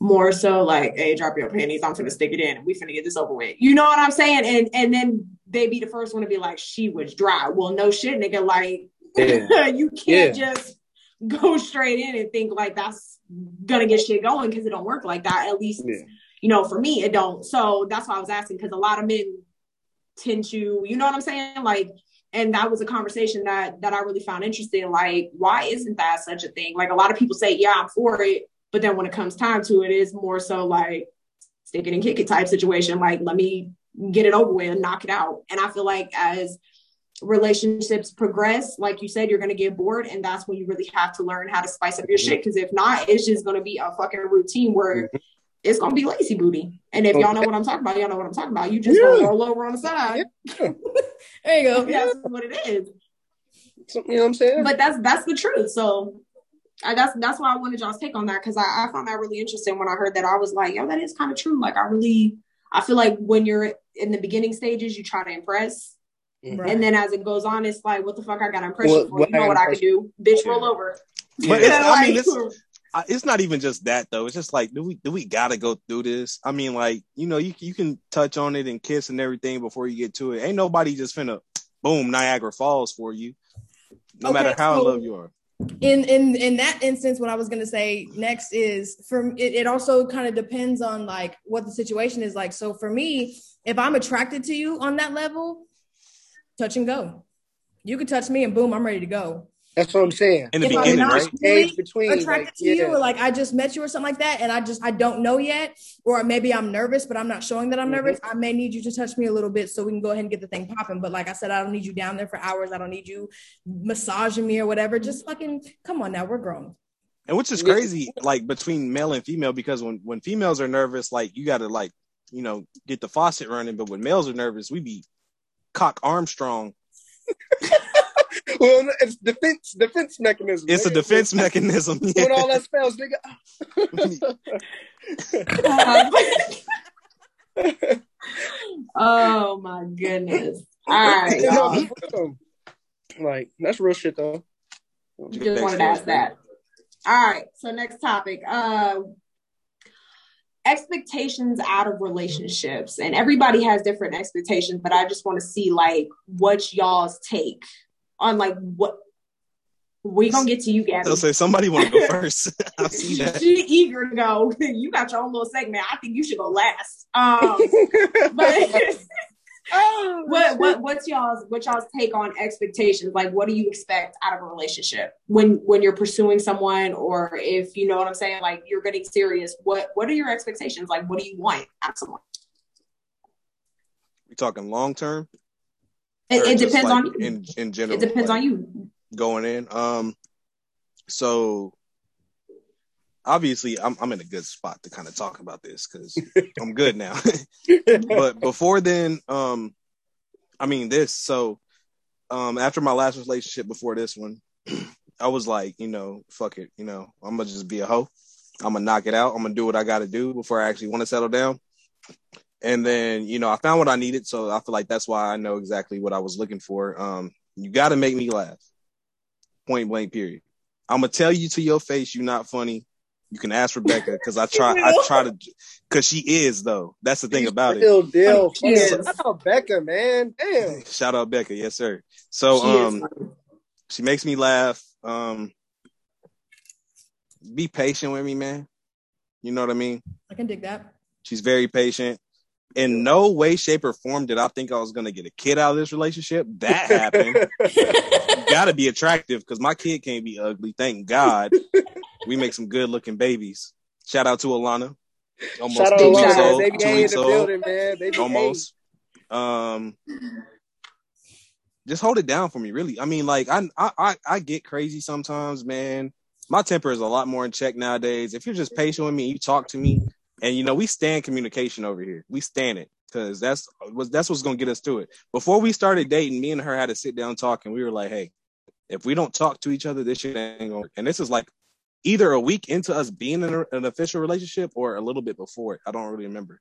more so like, hey, drop your panties. I'm finna stick it in. We finna get this over with. You know what I'm saying? And then they be the first one to be like, she was dry. Well, no shit, nigga. Like, you can't just go straight in and think like that's gonna get shit going, because it don't work like that. At least, you know, for me, it don't. So that's why I was asking, because a lot of men tend to, you know what I'm saying? Like, and that was a conversation that I really found interesting. Like, why isn't that such a thing? Like, a lot of people say, yeah, I'm for it. But then when it comes time to it, it's more so like stick it and kick it type situation. Like, let me get it over with and knock it out. And I feel like as relationships progress, like you said, you're going to get bored, and that's when you really have to learn how to spice up your shit, because if not, it's just going to be a fucking routine where it's going to be lazy booty. And if y'all know what I'm talking about, you just gonna roll over on the side. There you go. That's what it is. You know what I'm saying? But that's the truth. So that's why I wanted y'all's take on that, because I found that really interesting when I heard that. I was like, yo, that is kind of true. Like, I feel like when you're in the beginning stages, you try to impress. Right. And then as it goes on, it's like, what the fuck? I got an impression for you know what I could do? Bitch, roll over. But it's not even just that though. It's just like, do we gotta go through this? I mean, like, you know, you can touch on it and kiss and everything before you get to it. Ain't nobody just finna boom Niagara Falls for you, no matter how in love you are. In that instance, what I was gonna say next is it also kind of depends on like what the situation is like. So for me, if I'm attracted to you on that level, touch and go. You can touch me and boom, I'm ready to go. That's what I'm saying. In the beginning, right? Really between, attracted like, to you, or like I just met you or something like that, and I don't know yet, or maybe I'm nervous, but I'm not showing that I'm nervous. I may need you to touch me a little bit so we can go ahead and get the thing popping. But like I said, I don't need you down there for hours. I don't need you massaging me or whatever. Just fucking come on now, we're grown. And which is crazy, like between male and female, because when females are nervous, like you got to like you know get the faucet running, but when males are nervous, we be cock Armstrong. Well, it's defense mechanism. It's a defense mechanism. Yeah. With all that spells, nigga. Oh my goodness! All right, y'all. Like that's real shit, though. Just wanted to ask that. All right, so next topic. Expectations out of relationships, and everybody has different expectations, but I just want to see like what y'all's take on like what we gonna get to you, Gabby. So say somebody want to go first. I'll see that. She eager to go. You got your own little segment. I think you should go last. But what's y'all's take on expectations? Like, what do you expect out of a relationship when you're pursuing someone, or if you know what I'm saying, like you're getting serious. What are your expectations? Like, what do you want out of someone? We talking long term? It depends like on you. In general, it depends like on you going in. So obviously, I'm in a good spot to kind of talk about this because I'm good now. But before then, after my last relationship before this one, I was like, you know, fuck it, you know, I'm gonna just be a hoe. I'm gonna knock it out. I'm gonna do what I got to do before I actually want to settle down. And then, you know, I found what I needed. So I feel like that's why I know exactly what I was looking for. You got to make me laugh. Point blank, period. I'm going to tell you to your face, you're not funny. You can ask Rebecca because because she is, though. That's the thing about it. Real deal. Shout out Becca, man. Damn. Shout out Becca. Yes, sir. So she makes me laugh. Be patient with me, man. You know what I mean? I can dig that. She's very patient. In no way, shape, or form did I think I was going to get a kid out of this relationship. That happened. Got to be attractive because my kid can't be ugly. Thank God. We make some good-looking babies. Shout out to Alana. Almost shout 2 weeks out. Old. Baby 2 weeks old. Building, man. Baby almost. Just hold it down for me, really. I mean, like, I get crazy sometimes, man. My temper is a lot more in check nowadays. If you're just patient with me and you talk to me, and, you know, we stand communication over here. We stand it because that's what's going to get us through it. Before we started dating, me and her had to sit down and talk, and we were like, hey, if we don't talk to each other, this shit ain't going to work. And this is like either a week into us being in an official relationship or a little bit before it. I don't really remember.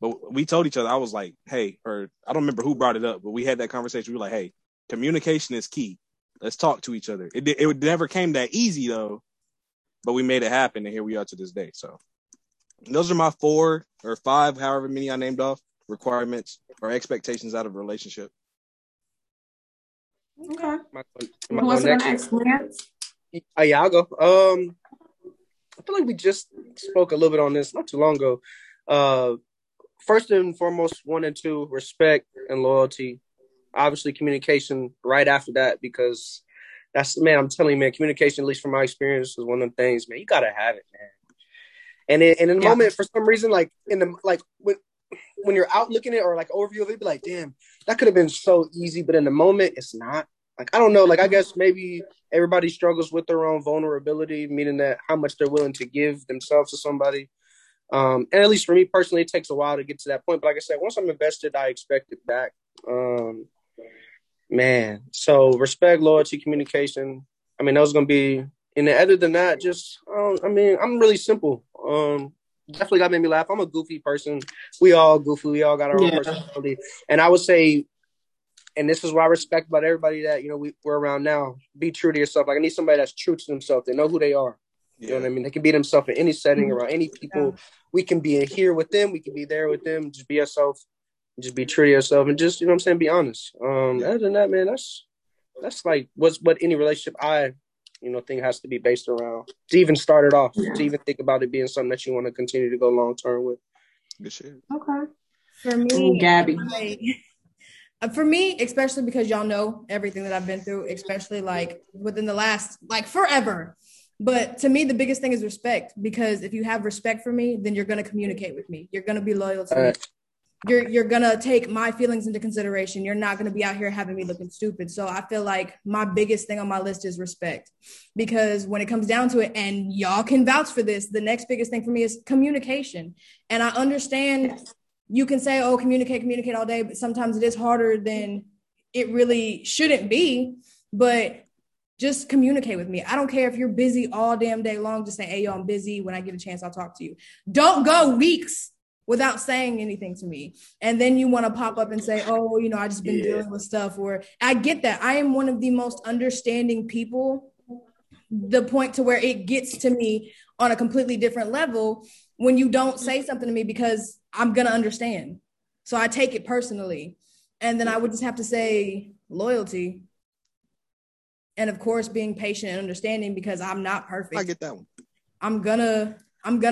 But we told each other, I was like, hey, or I don't remember who brought it up, but we had that conversation. We were like, hey, communication is key. Let's talk to each other. It never came that easy, though, but we made it happen, and here we are to this day, so. Those are my 4 or 5, however many I named off, requirements or expectations out of a relationship. Okay. Who wants to go next? Oh, yeah, I'll go. I feel like we just spoke a little bit on this not too long ago. First and foremost, 1 and 2, respect and loyalty. Obviously, communication right after that because that's, man, I'm telling you, man, communication, at least from my experience, is one of the things, man, you got to have it, man. And in the moment, for some reason, like in the when you're out looking at it or like overview of it, be like, damn, that could have been so easy. But in the moment, it's not. Like I don't know. Like I guess maybe everybody struggles with their own vulnerability, meaning that how much they're willing to give themselves to somebody. And at least for me personally, it takes a while to get to that point. But like I said, once I'm invested, I expect it back. Man, so respect, loyalty, communication. I mean, those are gonna be. And other than that, just I'm really simple. Definitely got made me laugh. I'm a goofy person. We all goofy. We all got our own personality. And I would say, and this is what I respect about everybody that, you know, we're around now, be true to yourself. Like I need somebody that's true to themselves. They know who they are. You know what I mean? They can be themselves in any setting around any people. Yeah. We can be in here with them. We can be there with them. Just be yourself. Just be true to yourself. And just, you know what I'm saying? Be honest. Other than that, man, that's like what any relationship thing has to be based around to even start it off, to even think about it being something that you want to continue to go long term with. Good shit. Okay. For me, Gabby. For me, especially because y'all know everything that I've been through, especially like within the last, like forever. But to me, the biggest thing is respect, because if you have respect for me, then you're going to communicate with me. You're going to be loyal to me. You're going to take my feelings into consideration. You're not going to be out here having me looking stupid. So I feel like my biggest thing on my list is respect, because when it comes down to it, and y'all can vouch for this, the next biggest thing for me is communication. And I understand you can say, oh, communicate all day, but sometimes it is harder than it really shouldn't be. But just communicate with me. I don't care if you're busy all damn day long. Just say, hey, yo, I'm busy. When I get a chance, I'll talk to you. Don't go weeks without saying anything to me. And then you want to pop up and say, oh, you know, I just been dealing with stuff. Or I get that. I am one of the most understanding people, the point to where it gets to me on a completely different level when you don't say something to me, because I'm going to understand. So I take it personally. And then I would just have to say loyalty. And of course, being patient and understanding, because I'm not perfect. I get that one. I'm gonna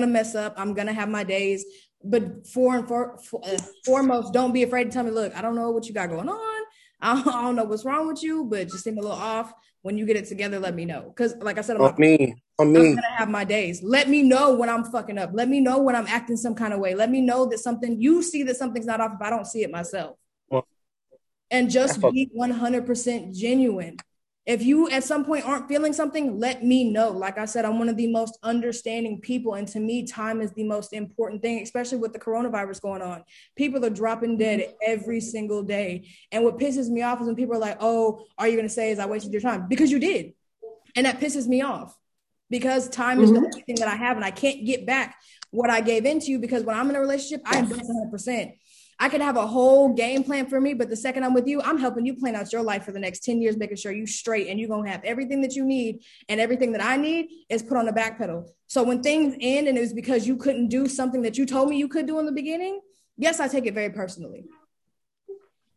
mess up. I'm gonna have my days. But foremost, don't be afraid to tell me, look, I don't know what you got going on. I don't know what's wrong with you, but just seem a little off. When you get it together, let me know. Because like I said, I'm gonna have my days. Let me know when I'm fucking up. Let me know when I'm acting some kind of way. Let me know that something's not off if I don't see it myself. Well, and just be 100% genuine. If you at some point aren't feeling something, let me know. Like I said, I'm one of the most understanding people. And to me, time is the most important thing, especially with the coronavirus going on. People are dropping dead every single day. And what pisses me off is when people are like, oh, all you're going to say is I wasted your time. Because you did. And that pisses me off. Because time is the only thing that I have. And I can't get back what I gave into, because when I'm in a relationship, I invest 100%. I could have a whole game plan for me, but the second I'm with you, I'm helping you plan out your life for the next 10 years, making sure you straight, and you're going to have everything that you need, and everything that I need is put on the back pedal. So when things end and it was because you couldn't do something that you told me you could do in the beginning, yes, I take it very personally.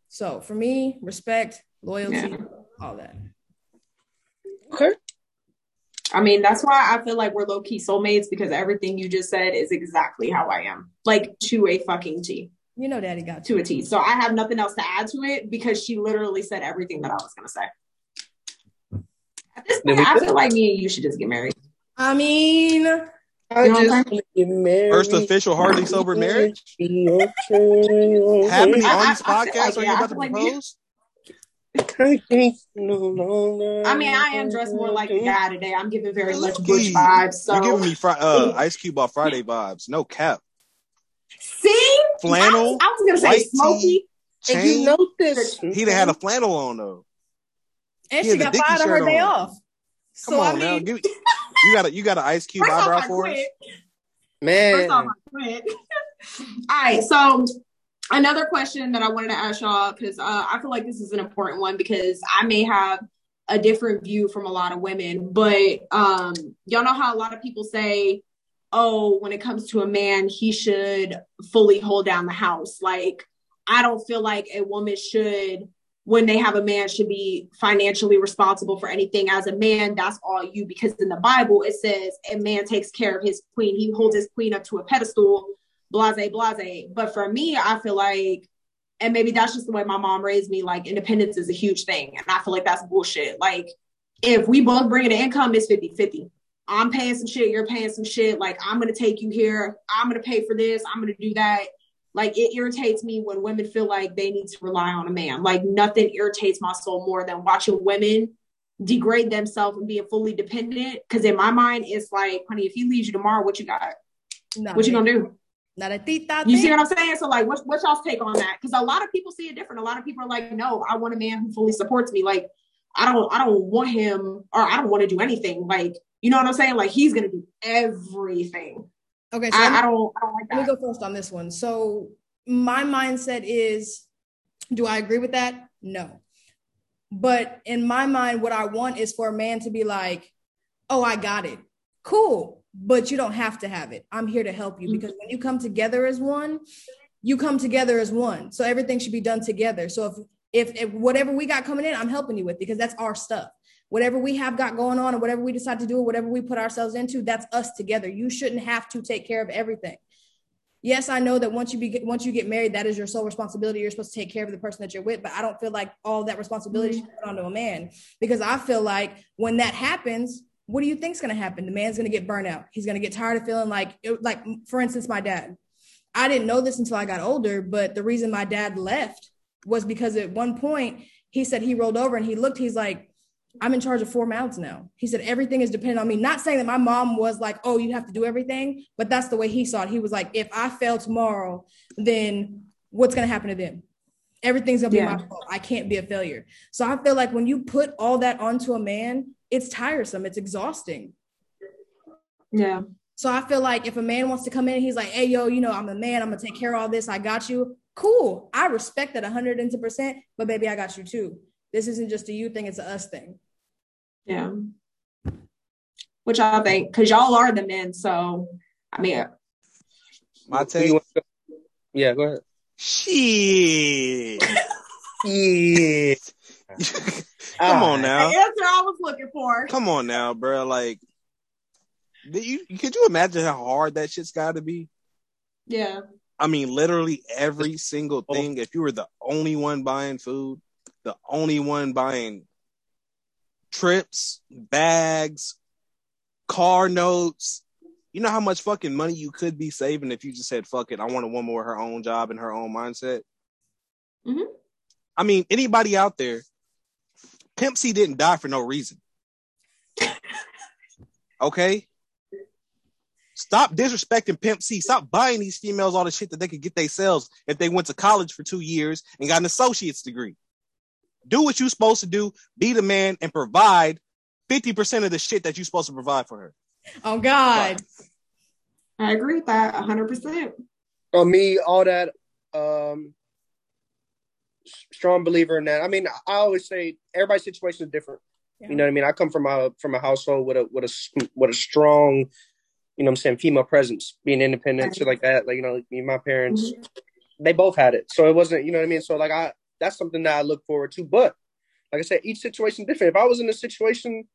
So for me, respect, loyalty, all that. Okay. I mean, that's why I feel like we're low-key soulmates, because everything you just said is exactly how I am. Like, to a fucking T. You know, daddy got to a T. So I have nothing else to add to it, because she literally said everything that I was going to say. At this point, I feel like me and you should just get married. I mean, I just get married. First official hardly sober marriage. Happening on these podcasts, are you about to propose? I mean, I am dressed more like a guy today. I'm giving very much Bush vibes. So. You're giving me Ice Cube on Friday vibes. No cap. See? Flannel. I was going to say smoky. And you know this. He'd have had a flannel on, though. And she got fired on her day off. Come on now. You got an Ice Cube eyebrow for us? Man. First off, I quit. All right. So another question that I wanted to ask y'all, because I feel like this is an important one, because I may have a different view from a lot of women. But y'all know how a lot of people say, oh, when it comes to a man, he should fully hold down the house. Like, I don't feel like a woman should, when they have a man, should be financially responsible for anything. As a man, that's all you, because in the Bible, it says a man takes care of his queen. He holds his queen up to a pedestal, blase, blase. But for me, I feel like, and maybe that's just the way my mom raised me, like, independence is a huge thing. And I feel like that's bullshit. Like, if we both bring in an income, it's 50-50. I'm paying some shit, you're paying some shit. Like, I'm going to take you here. I'm going to pay for this. I'm going to do that. Like, it irritates me when women feel like they need to rely on a man. Like, nothing irritates my soul more than watching women degrade themselves and being fully dependent. Because in my mind, it's like, honey, if he leaves you tomorrow, what you got? What you going to do? Not a tita. You see what I'm saying? So, like, what's y'all's take on that? Because a lot of people see it different. A lot of people are like, no, I want a man who fully supports me. Like, I don't want him, or I don't want to do anything. Like, you know what I'm saying? Like, he's going to do everything. Okay. So I don't like that. Let me go first on this one. So my mindset is, do I agree with that? No. But in my mind, what I want is for a man to be like, oh, I got it. Cool. But you don't have to have it. I'm here to help you. Because when you come together as one, you come together as one. So everything should be done together. So if whatever we got coming in, I'm helping you with, because that's our stuff. Whatever we have got going on, or whatever we decide to do, or whatever we put ourselves into, that's us together. You shouldn't have to take care of everything. yes, I know that once you get married, that is your sole responsibility. You're supposed to take care of the person that you're with, but I don't feel like all that responsibility should put onto a man, because I feel like when that happens, what do you think's going to happen? The man's going to get burnt out. He's going to get tired of feeling like, for instance, my dad. I didn't know this until I got older, but the reason my dad left was because at one point he said he rolled over and he looked, he's like, I'm in charge of 4 mouths now. He said, everything is dependent on me. Not saying that my mom was like, oh, you have to do everything, but that's the way he saw it. He was like, if I fail tomorrow, then what's going to happen to them? Everything's going to be my fault. I can't be a failure. So I feel like when you put all that onto a man, it's tiresome. It's exhausting. Yeah. So I feel like if a man wants to come in and he's like, hey, yo, you know, I'm a man. I'm going to take care of all this. I got you. Cool. I respect that 110%, but baby, I got you too. This isn't just a you thing, it's a us thing. Yeah. Which I think, because y'all are the men, so, I mean. My take. Yeah, go ahead. Shit. Shit. Come on now. The answer I was looking for. Come on now, bro. Like, could you imagine how hard that shit's got to be? Yeah. I mean, literally every single thing. If you were the only one buying food, the only one buying trips, bags, car notes. You know how much fucking money you could be saving if you just said, fuck it, I want a woman with her own job and her own mindset. Mm-hmm. I mean, anybody out there, Pimp C didn't die for no reason. Okay? Stop disrespecting Pimp C. Stop buying these females all the shit that they could get themselves if they went to college for 2 years and got an associate's degree. Do what you're supposed to do, be the man, and provide 50% of the shit that you're supposed to provide for her. Oh, God. I agree with that 100%. For me, all that, strong believer in that. I mean, I always say everybody's situation is different. Yeah. You know what I mean? I come from a household with a strong, you know what I'm saying, female presence, being independent, right. Shit like that. Like, you know, like me and my parents, mm-hmm. They both had it. So it wasn't, you know what I mean? So, like, that's something that I look forward to. But like I said, each situation is different. If I was in a situation,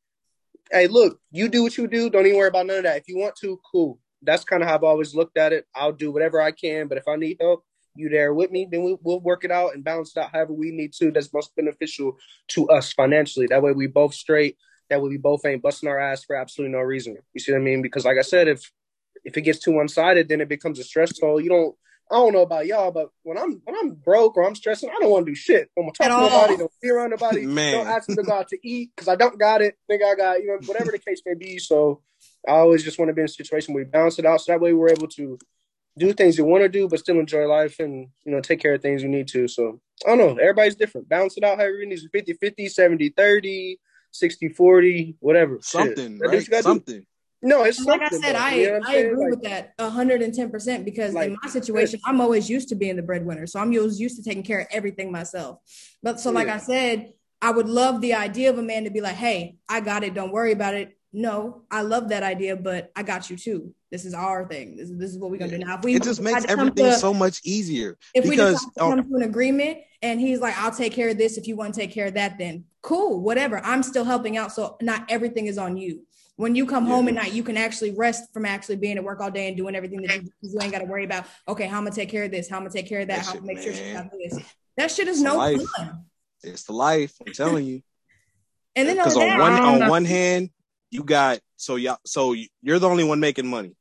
hey, look, you do what you do. Don't even worry about none of that. If you want to, cool. That's kind of how I've always looked at it. I'll do whatever I can. But if I need help, you there with me, then we'll work it out and balance it out however we need to. That's most beneficial to us financially. That way we both straight. That way we both ain't busting our ass for absolutely no reason. You see what I mean? Because like I said, if it gets too one-sided, then it becomes a stress toll. I don't know about y'all, but when I'm broke or I'm stressing, I don't want to do shit. I'm going to talk to nobody, don't be around nobody, don't ask them to go out to eat because I don't got it, think I got, whatever the case may be. So I always just want to be in a situation where we balance it out so that way we're able to do things you want to do but still enjoy life and, take care of things you need to. So I don't know. Everybody's different. Balance it out however you need to. 50-50, 70-30, 60-40, whatever. Something, shit. Right? Something. Do. No, it's like I said, I agree with that 110% because in my situation, I'm always used to being the breadwinner. So I'm used to taking care of everything myself. But so like I said, I would love the idea of a man to be like, hey, I got it. Don't worry about it. No, I love that idea, but I got you too. This is our thing. This is what we're going to do now. It just makes everything so much easier. If we decide to come to an agreement and he's like, I'll take care of this. If you want to take care of that, then cool, whatever. I'm still helping out. So not everything is on you. When you come home at night, you can actually rest from actually being at work all day and doing everything that you ain't got to worry about. Okay, how I'm going to take care of this? How I'm going to take care of that? How I'm going to make sure she's got this? That shit is no fun. It's the life, I'm telling you. And then because on one hand, you got, so you're the only one making money.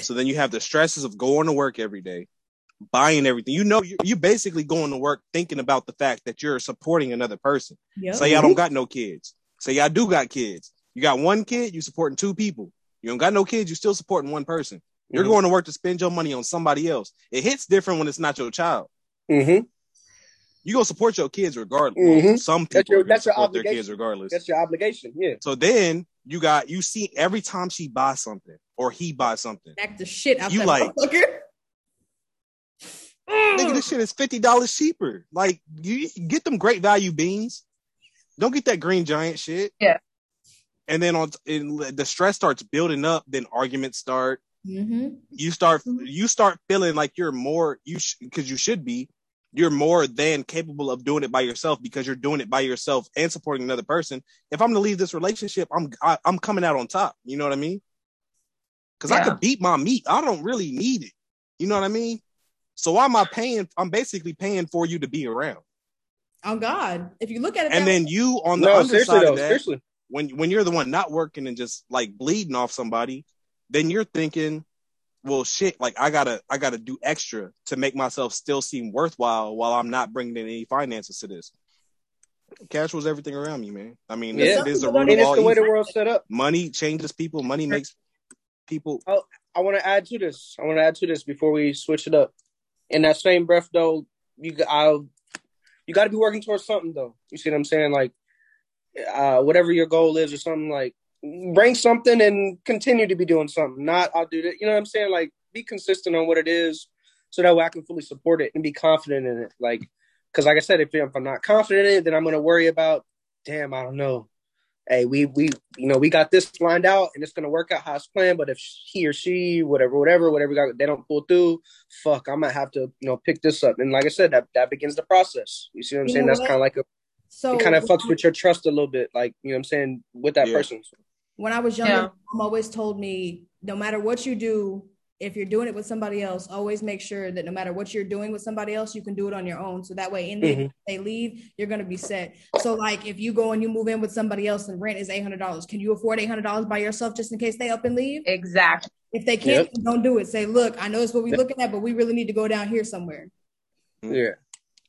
So then you have the stresses of going to work every day, buying everything. You're basically going to work thinking about the fact that you're supporting another person. Yep. Say y'all don't got no kids. Say y'all do got kids. You got one kid, you're supporting two people. You don't got no kids, you're still supporting one person. You're going to work to spend your money on somebody else. It hits different when it's not your child. Mm-hmm. You're going to support your kids regardless. Mm-hmm. Some people that's your support their kids regardless. That's your obligation, yeah. So then you see every time she buys something or he buys something. Back the shit out you like, nigga, this shit is $50 cheaper. Like, you get them great value beans. Don't get that Green Giant shit. Yeah. And then the stress starts building up. Then arguments start. Mm-hmm. You start feeling like you're more because you should be. You're more than capable of doing it by yourself because you're doing it by yourself and supporting another person. If I'm going to leave this relationship, I'm coming out on top. You know what I mean? Because I could beat my meat. I don't really need it. You know what I mean? So why am I paying? I'm basically paying for you to be around. Oh God! If you look at it, and then you on the underside of that, when you're the one not working and just like bleeding off somebody, then you're thinking, well, shit, like I gotta do extra to make myself still seem worthwhile while I'm not bringing in any finances to this. Cash was everything around me, man. I mean, it is a root of all evil. The way the world's set up. Money changes people. Money makes people. Oh, I want to add to this before we switch it up. In that same breath, though, you got to be working towards something, though. You see what I'm saying? Like, whatever your goal is or something, like, bring something and continue to be doing something. Not, I'll do that. You know what I'm saying? Like, be consistent on what it is so that way I can fully support it and be confident in it. Like, because like I said, if I'm not confident in it, then I'm going to worry about, damn, I don't know. Hey, we got this lined out and it's going to work out how it's planned. But if he or she, whatever, they don't pull through, fuck, I might have to, pick this up. And like I said, that begins the process. You see what I'm saying? That's kind of like it kind of fucks with your trust a little bit. Like, you know what I'm saying? With that person. When I was younger, Mom always told me, no matter what you do, if you're doing it with somebody else, always make sure that no matter what you're doing with somebody else, you can do it on your own. So that way, they leave, you're going to be set. So like, if you go and you move in with somebody else and rent is $800, can you afford $800 by yourself just in case they up and leave? Exactly. If they can't, don't do it. Say, look, I know it's what we're looking at, but we really need to go down here somewhere. Yeah.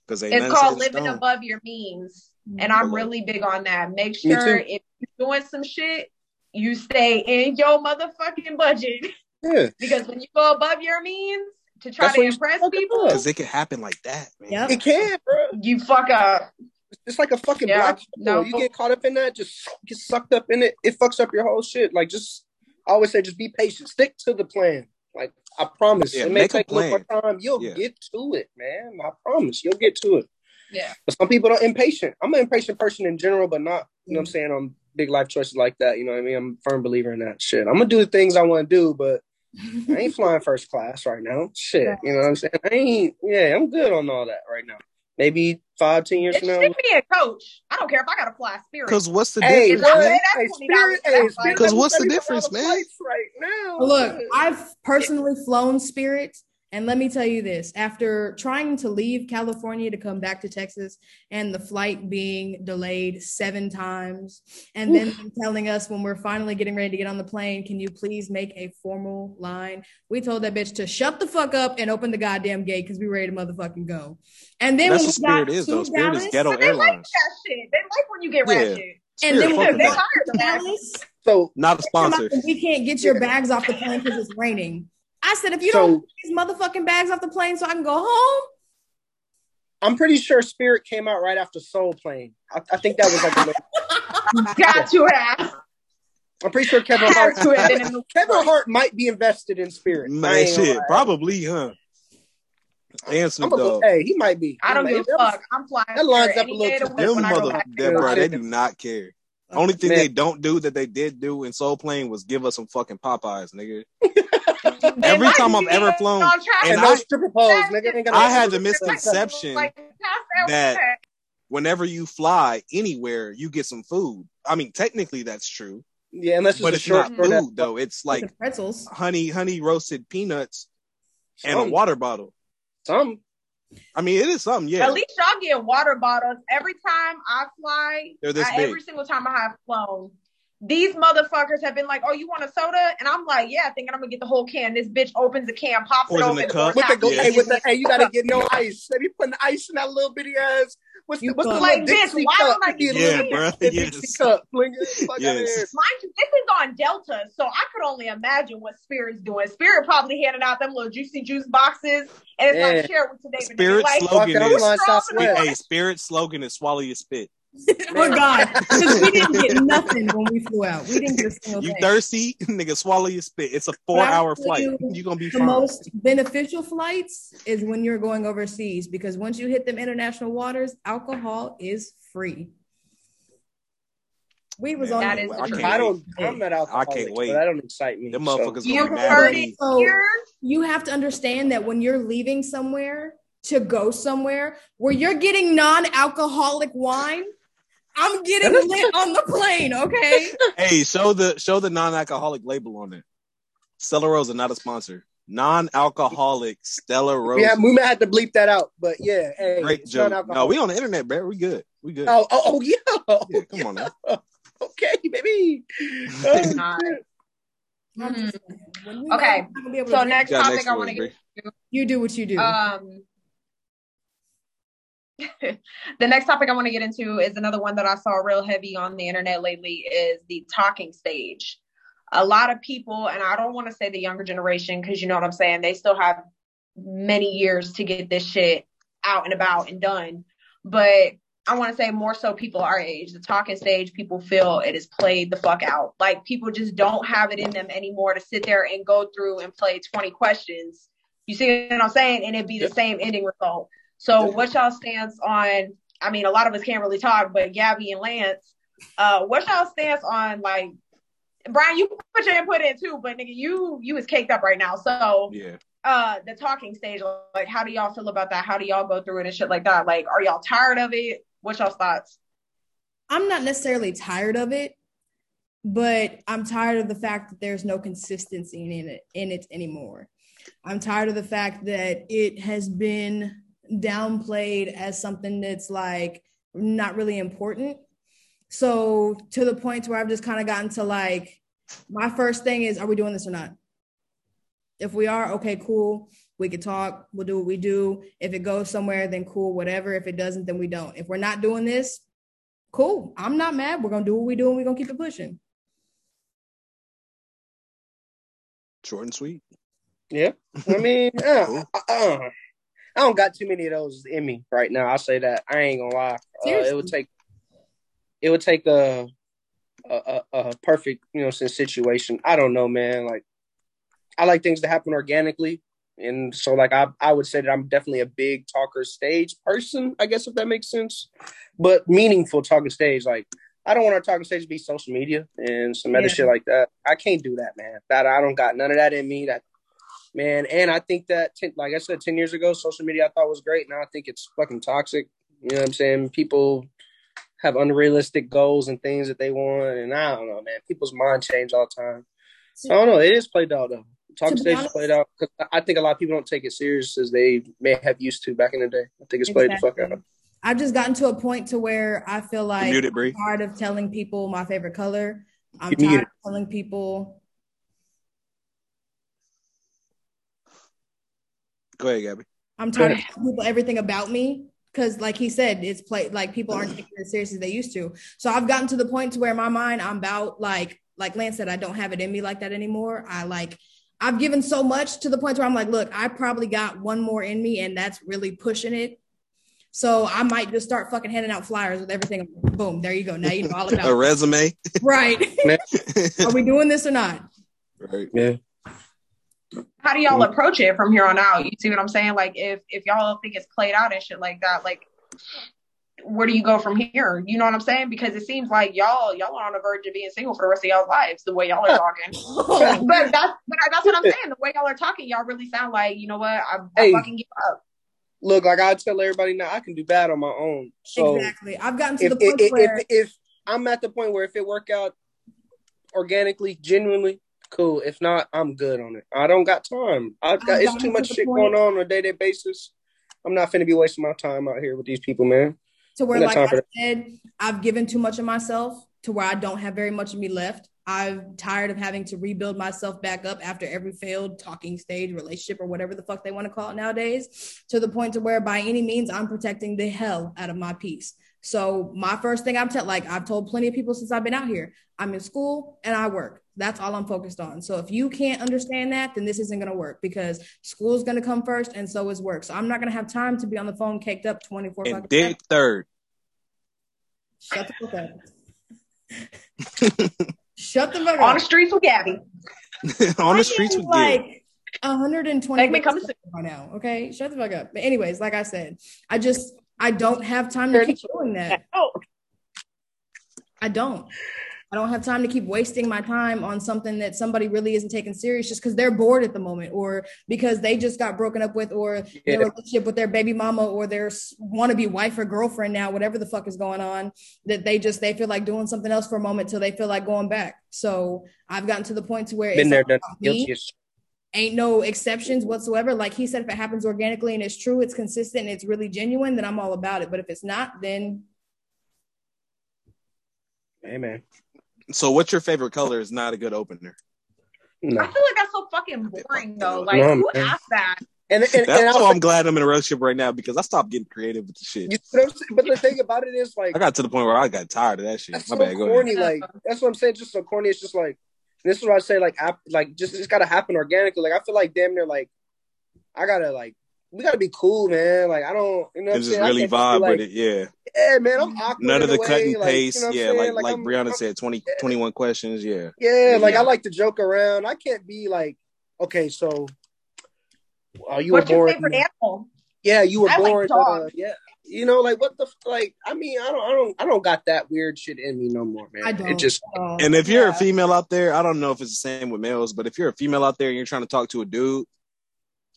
It's called living above your means. And I'm really big on that. Make sure if you're doing some shit, you stay in your motherfucking budget. Yeah. Because when you go above your means to try to impress people, because it can happen like that, man. Yep. It can, bro. You fuck up. It's like a fucking black hole. No. You get caught up in that, just get sucked up in it. It fucks up your whole shit. Like, I always say, just be patient. Stick to the plan. Like, I promise. Yeah, it may take a little more time. You'll get to it, man. I promise. You'll get to it. Yeah. But some people are impatient. I'm an impatient person in general, but not, you know what I'm saying, on big life choices like that. You know what I mean? I'm a firm believer in that shit. I'm going to do the things I want to do, but I ain't flying first class right now. Shit, you know what I'm saying? I'm good on all that right now. Maybe 5-10 years from now. Give me a coach. I don't care if I got to fly Spirit. Because what's the difference, man? Because what's the difference, man? Right now. Look, I've personally flown Spirit, and let me tell you this. After trying to leave California to come back to Texas and the flight being delayed 7 times, and then them telling us when we're finally getting ready to get on the plane, can you please make a formal line? We told that bitch to shut the fuck up and open the goddamn gate because we ready to motherfucking go. And then that's what Spirit is, though. Spirit is ghetto airlines. They like that shit. They like when you get ratchet. And then we got to Dallas. So not a sponsor. We can't get your bags off the plane because it's raining. I said, if you don't get these motherfucking bags off the plane so I can go home. I'm pretty sure Spirit came out right after Soul Plane. I think that was like a little... Got you, ass. I'm pretty sure Kevin Hart might be invested in Spirit. Man, shit, probably, huh? Answer, though. Hey, he might be. I don't give a fuck. I'm flying. That lines up a little too. Them bro, they do not care. Only thing they don't do that they did do in Soul Plane was give us some fucking Popeyes, nigga. Every time I've ever flown, and I had the misconception that whenever you fly anywhere, you get some food. I mean, technically that's true. Yeah, unless it's not food though. It's like pretzels, honey roasted peanuts, and a water bottle. Some. I mean, it is something, yeah. At least y'all get water bottles every time I fly. Every single time I have flown. These motherfuckers have been like, oh, you want a soda? And I'm like, yeah, thinking I'm going to get the whole can. This bitch opens the can, pops it open. Hey, you got to get no ice. They be putting the ice in that little bitty ass. What's the like this? Why don't I get Dixie cup? Mind you, this is on Delta, so I could only imagine what Spirit's doing. Spirit probably handing out them little juicy juice boxes, and it's like, share with today. Spirit's slogan is swallow your spit. Oh God! Because we didn't get nothing when we flew out. We didn't get a single thing. You thirsty, nigga? Swallow your spit. It's a 4-hour flight. You're gonna be fine. The most beneficial flights is when you're going overseas because once you hit them international waters, alcohol is free. We was on. I'm not alcoholic. I can't wait. That don't excite me. Them motherfuckers gonna be mad at me. So you have to understand that when you're leaving somewhere to go somewhere where you're getting non-alcoholic wine. I'm getting lit on the plane, okay? Hey, show the non-alcoholic label on it. Celero's are not a sponsor. non-alcoholic Stella Rose. We might have to bleep that out, but yeah. Hey, great joke. No, we on the internet, bro. We good. We good. Oh yeah. Come on now. Okay, baby. Okay. So next topic I want to get to. You do what you do. The next topic I want to get into is another one that I saw real heavy on the internet lately is the talking stage. A lot of people, and I don't want to say the younger generation, because you know what I'm saying, they still have many years to get this shit out and about and done. But I want to say more so people our age, the talking stage, people feel it is played the fuck out. Like people just don't have it in them anymore to sit there and go through and play 20 questions. You see what I'm saying? And it'd be the same ending result. So what y'all stance on, I mean, a lot of us can't really talk, but Gabby and Lance, what y'all stance on, like, Brian, you put your input in too, but nigga, you is caked up right now. So yeah. The talking stage, like, how do y'all feel about that? How do y'all go through it and shit like that? Like, are y'all tired of it? What's y'all thoughts? I'm not necessarily tired of it, but I'm tired of the fact that there's no consistency in it anymore. I'm tired of the fact that it has been downplayed as something that's like not really important. So to the point where I've just kind of gotten to like, my first thing is, are we doing this or not? If we are, okay, cool. We can talk. We'll do what we do. If it goes somewhere, then cool, whatever. If it doesn't, then we don't. If we're not doing this, cool. I'm not mad. We're going to do what we do and we're going to keep it pushing. Short and sweet. Yeah. I mean, I don't got too many of those in me right now. I'll say that. I ain't going to lie. It would take a perfect, you know, situation. I don't know, man. Like, I like things to happen organically. And so, like, I would say that I'm definitely a big talker stage person, I guess, if that makes sense. But meaningful talking stage. Like, I don't want our talking stage to be social media and some other shit like that. I can't do that, man. That I don't got none of that in me. That, man. And I think that, like I said, 10 years ago, social media I thought was great. Now I think it's fucking toxic. You know what I'm saying? People have unrealistic goals and things that they want. And I don't know, man. People's mind change all the time. So, I don't know. It is played out, though. Talking stage is played out. Because I think a lot of people don't take it serious as they may have used to back in the day. I think it's played the fuck out. I've just gotten to a point to where I feel like I'm tired of telling people my favorite color. I'm tired of telling people. Go ahead, Gabby. I'm tired of telling people everything about me. Because like he said, it's played, like people aren't taking it as serious as they used to. So I've gotten to the point to where in my mind, I'm about, like Lance said, I don't have it in me like that anymore. I've given so much to the point where I'm like, look, I probably got one more in me and that's really pushing it. So I might just start fucking handing out flyers with everything. Boom, there you go. Now you know all about a resume. Right. Are we doing this or not? Right. Yeah. How do y'all approach it from here on out? You see what I'm saying? Like, if y'all think it's played out and shit like that, like, where do you go from here? You know what I'm saying? Because it seems like y'all are on the verge of being single for the rest of y'all's lives, the way y'all are talking. but that's what I'm saying. The way y'all are talking, y'all really sound like, you know what, I fucking give up. Look, like I tell everybody now, I can do bad on my own. So exactly. I've gotten to the point where... If I'm at the point where if it work out organically, genuinely, cool. If not, I'm good on it. I don't got time. It's too much shit going on a day-to-day basis. I'm not finna be wasting my time out here with these people, man. To where, like I said, I've given too much of myself to where I don't have very much of me left. I'm tired of having to rebuild myself back up after every failed talking stage, relationship, or whatever the fuck they want to call it nowadays, to the point to where by any means I'm protecting the hell out of my peace. So my first thing I've told plenty of people since I've been out here, I'm in school and I work. That's all I'm focused on. So if you can't understand that, then this isn't going to work because school is going to come first and so is work. So I'm not going to have time to be on the phone caked up 24 and then third. Shut the fuck up. Shut the fuck up. On the streets with Gabby. On the streets with Gabby. 120 minutes by now, okay? Shut the fuck up. But anyways, like I said, I don't have time to keep doing that. I don't have time to keep wasting my time on something that somebody really isn't taking serious just because they're bored at the moment or because they just got broken up with or their relationship with their baby mama or their wannabe wife or girlfriend now, whatever the fuck is going on, that they feel like doing something else for a moment till they feel like going back. So I've gotten to the point to where it's ain't no exceptions whatsoever. Like he said, if it happens organically and it's true, it's consistent, and it's really genuine, then I'm all about it. But if it's not, then. Amen. So what's your favorite color is not a good opener. No. I feel like that's so fucking boring though. Like who asked that? And that's why I'm glad I'm in a relationship right now, because I stopped getting creative with the shit. You know what I'm saying? But the thing about it is, like, I got to the point where I got tired of that shit. That's my so bad. Corny. Like that's what I'm saying. Just so corny. It's just like, this is what I say. Like just it's gotta happen organically. Like I feel like damn near like I gotta like we gotta be cool, man. Like I don't, you know what I'm saying? Just really vibe with it. Yeah. Yeah, man. I'm awkward. None of the cut and paste. Like, you know like Brianna said, 21 questions. Yeah. Yeah. Like I like to joke around. I can't be like, okay, so. You what's were born, your favorite animal? Yeah, you were born. Like yeah, you know, like what the like? I mean, I don't got that weird shit in me no more, man. I don't. It just and if you're a female out there, I don't know if it's the same with males, but if you're a female out there and you're trying to talk to a dude,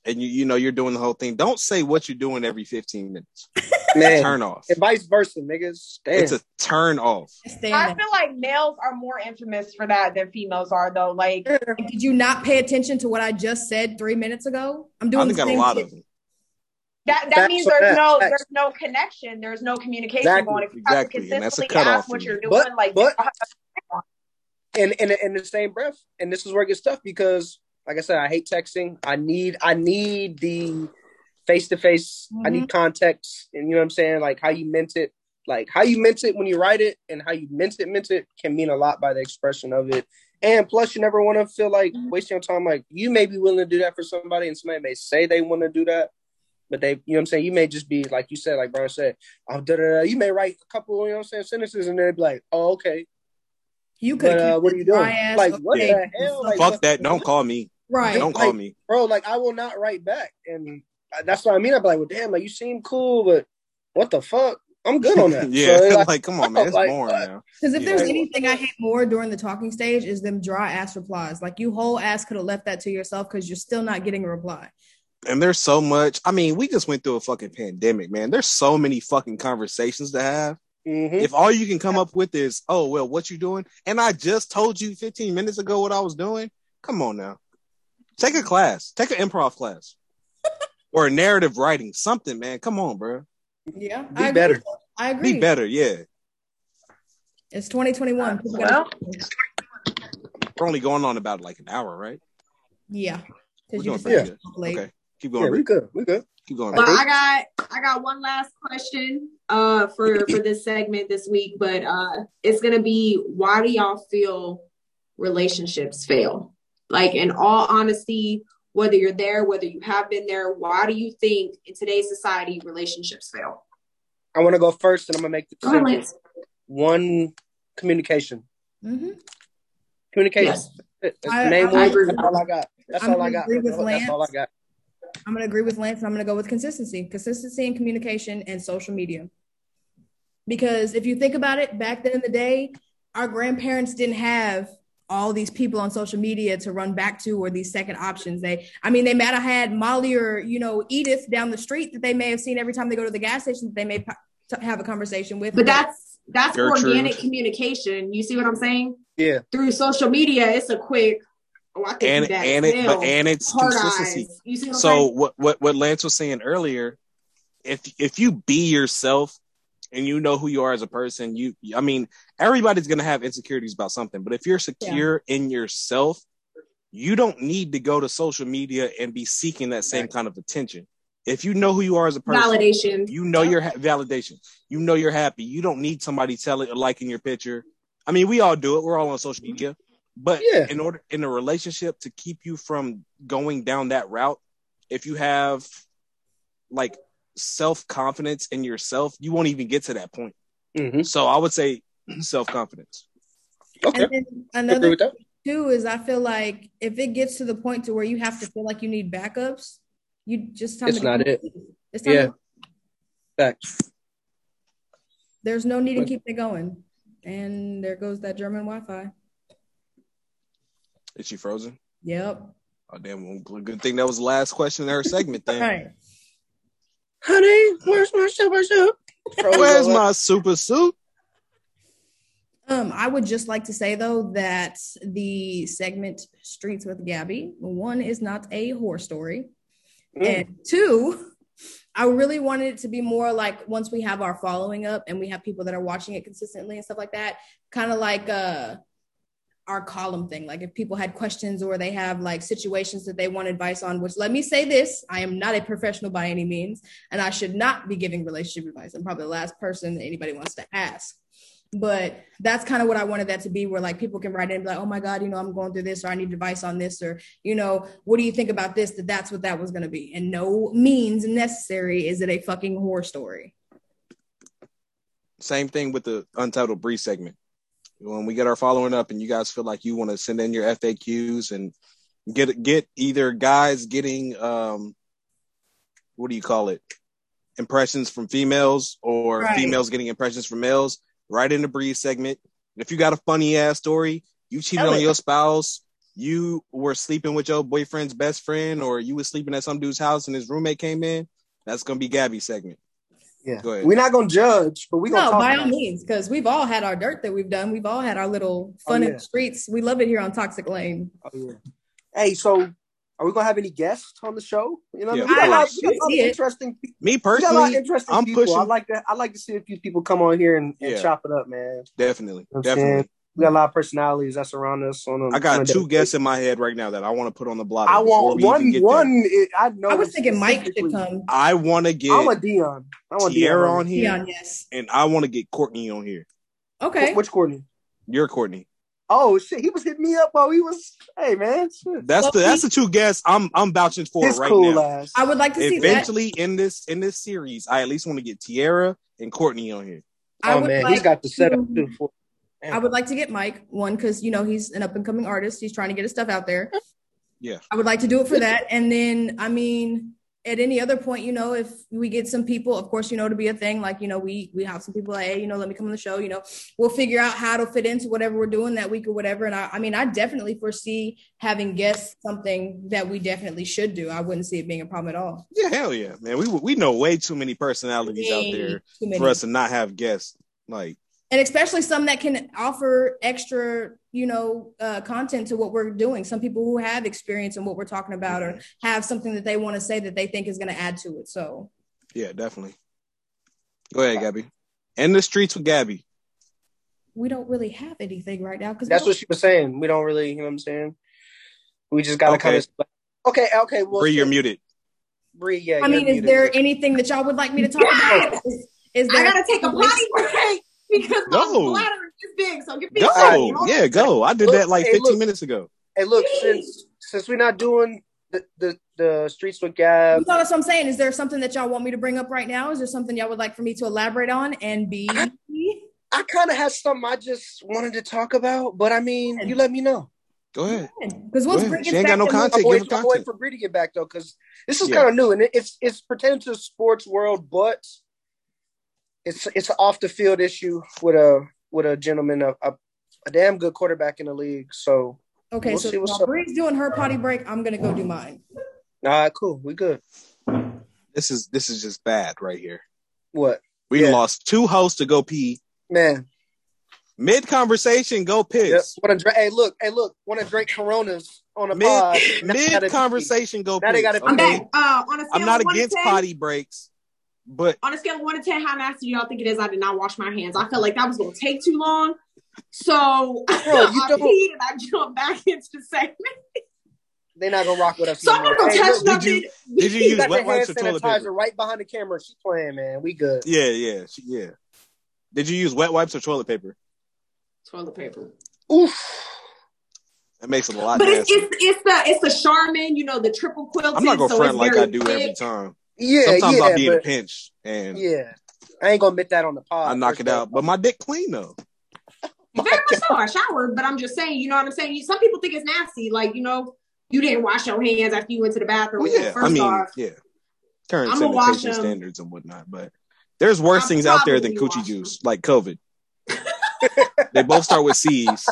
and you know you're doing the whole thing, don't say what you're doing every 15 minutes. Man, turn off. And vice versa, niggas. Damn. It's a turn off. I feel like males are more infamous for that than females are, though. Like, did you not pay attention to what I just said 3 minutes ago? I'm doing. I think I got a lot of it. That means there's no connection. There's no communication going. If you have to and that's a cutoff. What you're doing, and in the same breath, and this is where it gets tough because, like I said, I hate texting. I need the face-to-face. Mm-hmm. I need context. And you know what I'm saying? Like how you meant it. Like how you meant it when you write it and how you meant it can mean a lot by the expression of it. And plus you never want to feel like wasting your time. Like you may be willing to do that for somebody and somebody may say they want to do that, but they, you know what I'm saying? You may just be like you said, like Brian said, oh, you may write a couple, you know what I'm saying, sentences and they'd be like, oh, okay. You could, what are you doing? Like what the hell? Like, fuck that. Don't call me. Right. Don't call me. Bro, like I will not write back. And that's what I mean. I'd be like, well, damn, like you seem cool, but what the fuck? I'm good on that. Yeah, so, like, come on, man. It's boring now. Because if there's anything I hate more during the talking stage is them dry ass replies. Like you whole ass could have left that to yourself because you're still not getting a reply. And there's so much. I mean, we just went through a fucking pandemic, man. There's so many fucking conversations to have. Mm-hmm. If all you can come up with is, oh, well, what you doing? And I just told you 15 minutes ago what I was doing. Come on now. Take a class. Take an improv class. Or narrative writing, something, man. Come on, bro. Yeah, I agree. Be better, yeah. It's 2021. Well, we're only going on about like an hour, right? Yeah. We're doing pretty good. Okay, keep going. Yeah, we're good. Keep going. Well, I got one last question for this segment this week, but it's gonna be, why do y'all feel relationships fail? Like, in all honesty. Whether you're there, whether you have been there, why do you think in today's society relationships fail? I want to go first, and I'm going to make the decision. One, communication. Mm-hmm. Communication. Yes. That's all I got. I'm going to agree with Lance, and I'm going to go with consistency. Consistency and communication and social media. Because if you think about it, back then in the day, our grandparents didn't have all these people on social media to run back to, or these second options. They might have had Molly or, you know, Edith down the street that they may have seen every time they go to the gas station that they may have a conversation with. But that's organic communication. You see what I'm saying? Yeah. Through social media, it's a quick. Oh, I can do that. And it's consistency. You see what I'm saying? So what Lance was saying earlier, if you be yourself, and you know who you are as a person, everybody's going to have insecurities about something, but if you're secure in yourself, you don't need to go to social media and be seeking that same kind of attention. If you know who you are as a person, validation, you know your validation, you know you're happy. You don't need somebody liking your picture. I mean, we all do it. We're all on social media, but in a relationship to keep you from going down that route, if you have like self-confidence in yourself, you won't even get to that point. Mm-hmm. So I would say self-confidence. Okay. And then another thing too is I feel like if it gets to the point to where you have to feel like you need backups, you just time it's to not it. It's time to facts. There's no need to keep it going. And there goes that German Wi-Fi. Is she frozen? Yep. Oh damn, good thing that was the last question in her segment then. All right. Honey, where's my super suit? I would just like to say, though, that the segment Streets with Gabby, one, is not a horror story. And two, I really wanted it to be more like, once we have our following up and we have people that are watching it consistently and stuff like that, kind of like our column thing. Like if people had questions or they have like situations that they want advice on, which let me say this, I am not a professional by any means, and I should not be giving relationship advice. I'm probably the last person that anybody wants to ask. But that's kind of what I wanted that to be, where like people can write in and be like, oh my God, you know, I'm going through this, or I need advice on this, or, you know, what do you think about this? That's what that was going to be. And no means necessary is it a fucking horror story. Same thing with the Untitled Bree segment. When we get our following up and you guys feel like you want to send in your FAQs and get either guys getting, what do you call it? Impressions from females, or right, females getting impressions from males. Right in the Breeze segment. If you got a funny ass story, you cheated on your spouse, you were sleeping with your boyfriend's best friend, or you were sleeping at some dude's house and his roommate came in, that's going to be Gabby's segment. Yeah. Go ahead. We're not going to judge, but we're going to talk. No, by all means, because we've all had our dirt that we've done. We've all had our little fun in the streets. We love it here on Toxic Lane. Oh, yeah. Hey, so are we gonna have any guests on the show? You know, yeah, interesting. Me personally, I'm people. Pushing. I like to see a few people come on here and chop it up, man. Definitely, you know definitely. We got a lot of personalities that surround us. I got two guests in my head right now that I want to put on the block. I want one. I know. I was thinking Mike should come. I want to get. I want Dion. I want Tierra on here. Dion, yes. And I want to get Courtney on here. Okay. Which Courtney? Your Courtney. Oh shit! He was hitting me up while he was. Hey man, shit. That's the two guests I'm vouching for right now. Ass. I would like to see eventually that. in this series, I at least want to get Tierra and Courtney on here. He's got the setup too. I would like to get Mike one because you know he's an up and coming artist. He's trying to get his stuff out there. Yeah, I would like to do it for that, and then I mean. At any other point, you know, if we get some people, of course, you know, to be a thing, like, you know, we have some people like, hey, you know, let me come on the show, you know, we'll figure out how to fit into whatever we're doing that week or whatever. And I mean, I definitely foresee having guests something that we definitely should do. I wouldn't see it being a problem at all. Yeah, hell yeah, man. We know way too many personalities out there for us to not have guests, like. And especially some that can offer extra, you know, content to what we're doing. Some people who have experience in what we're talking about or have something that they want to say that they think is going to add to it. So, yeah, definitely. Go ahead, Gabby. In the streets with Gabby. We don't really have anything right now. Because that's what she was saying. We don't really, you know what I'm saying? We just got to kind of. Okay. Well, Bree, you're muted. Bree, yeah. I mean, is muted. There anything that y'all would like me to talk about? Is there I got to take a potty break. Because my bladder is big, so get me go. I did that like 15 minutes ago. Hey, look, since we're not doing the streets with Gab, that's what I'm saying. Is there something that y'all want me to bring up right now? Is there something y'all would like for me to elaborate on? And B, I kind of had something I just wanted to talk about, but I mean, you let me know. Go ahead. Because we'll bring it back. She ain't got no content. I'm waiting for Bree to get back though, because this is kind of new and it's pertaining to the sports world, but. It's an off the field issue with a gentleman, a damn good quarterback in the league. So okay, we'll see what's up. Bree's doing her potty break. I'm gonna go do mine. All right, cool. We good. This is just bad right here. What? We lost two hosts to go pee. Man, mid conversation, go piss. Yep. Hey, look. Want to drink Coronas on a pod? Mid conversation, go piss. Okay. I'm not against potty breaks. But on a scale of 1 to 10, how nasty do y'all think it is? I did not wash my hands. I felt like that was going to take too long, so I peed and I jumped back into the segment. They're not gonna rock with us. So I'm not gonna touch nothing. Did you use wet wipes or toilet paper? Right behind the camera, she playing, man. We good. Yeah. Did you use wet wipes or toilet paper? Toilet paper. Oof. That makes it a lot. But it's the Charmin, you know, the triple quilted. I'm not gonna front like I do every time. Yeah, sometimes I'll be in a pinch, and I ain't gonna admit that on the pod. I knock it out, but my dick clean though. Very much so. I showered, but I'm just saying, you know what I'm saying. Some people think it's nasty, like you know, you didn't wash your hands after you went to the bathroom. Well, yeah, current sanitation standards and whatnot, but there's worse things out there than coochie juice, like COVID. They both start with C's.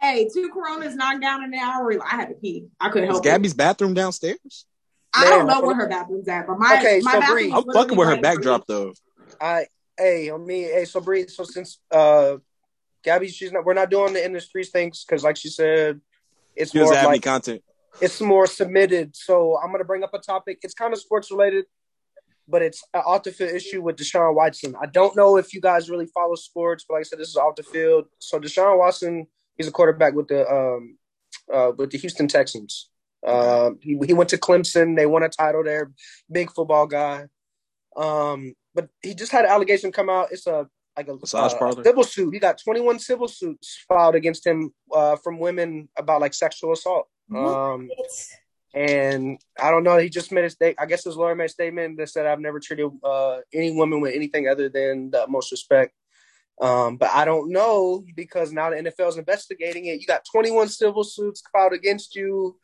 Hey, 2 Coronas knocked down in an hour. I had to pee. I couldn't help it. Is Gabby's bathroom downstairs? I don't know where her bathroom's at, but my bathroom. I'm fucking with her backdrop, though. Hey, on me. Hey, so Bree. So since Gabby, we're not doing the industry things because, like she said, it's more like content. It's more submitted. So I'm gonna bring up a topic. It's kind of sports related, but it's an off-the-field issue with Deshaun Watson. I don't know if you guys really follow sports, but like I said, this is off the field. So Deshaun Watson, he's a quarterback with the Houston Texans. He went to Clemson. They won a title there. Big football guy. But he just had an allegation come out. It's a civil suit. He got 21 civil suits filed against him from women about like sexual assault. And I don't know. He just made a statement. I guess his lawyer made a statement that said, "I've never treated any woman with anything other than the utmost respect." But I don't know, because now the NFL is investigating it. You got 21 civil suits filed against you.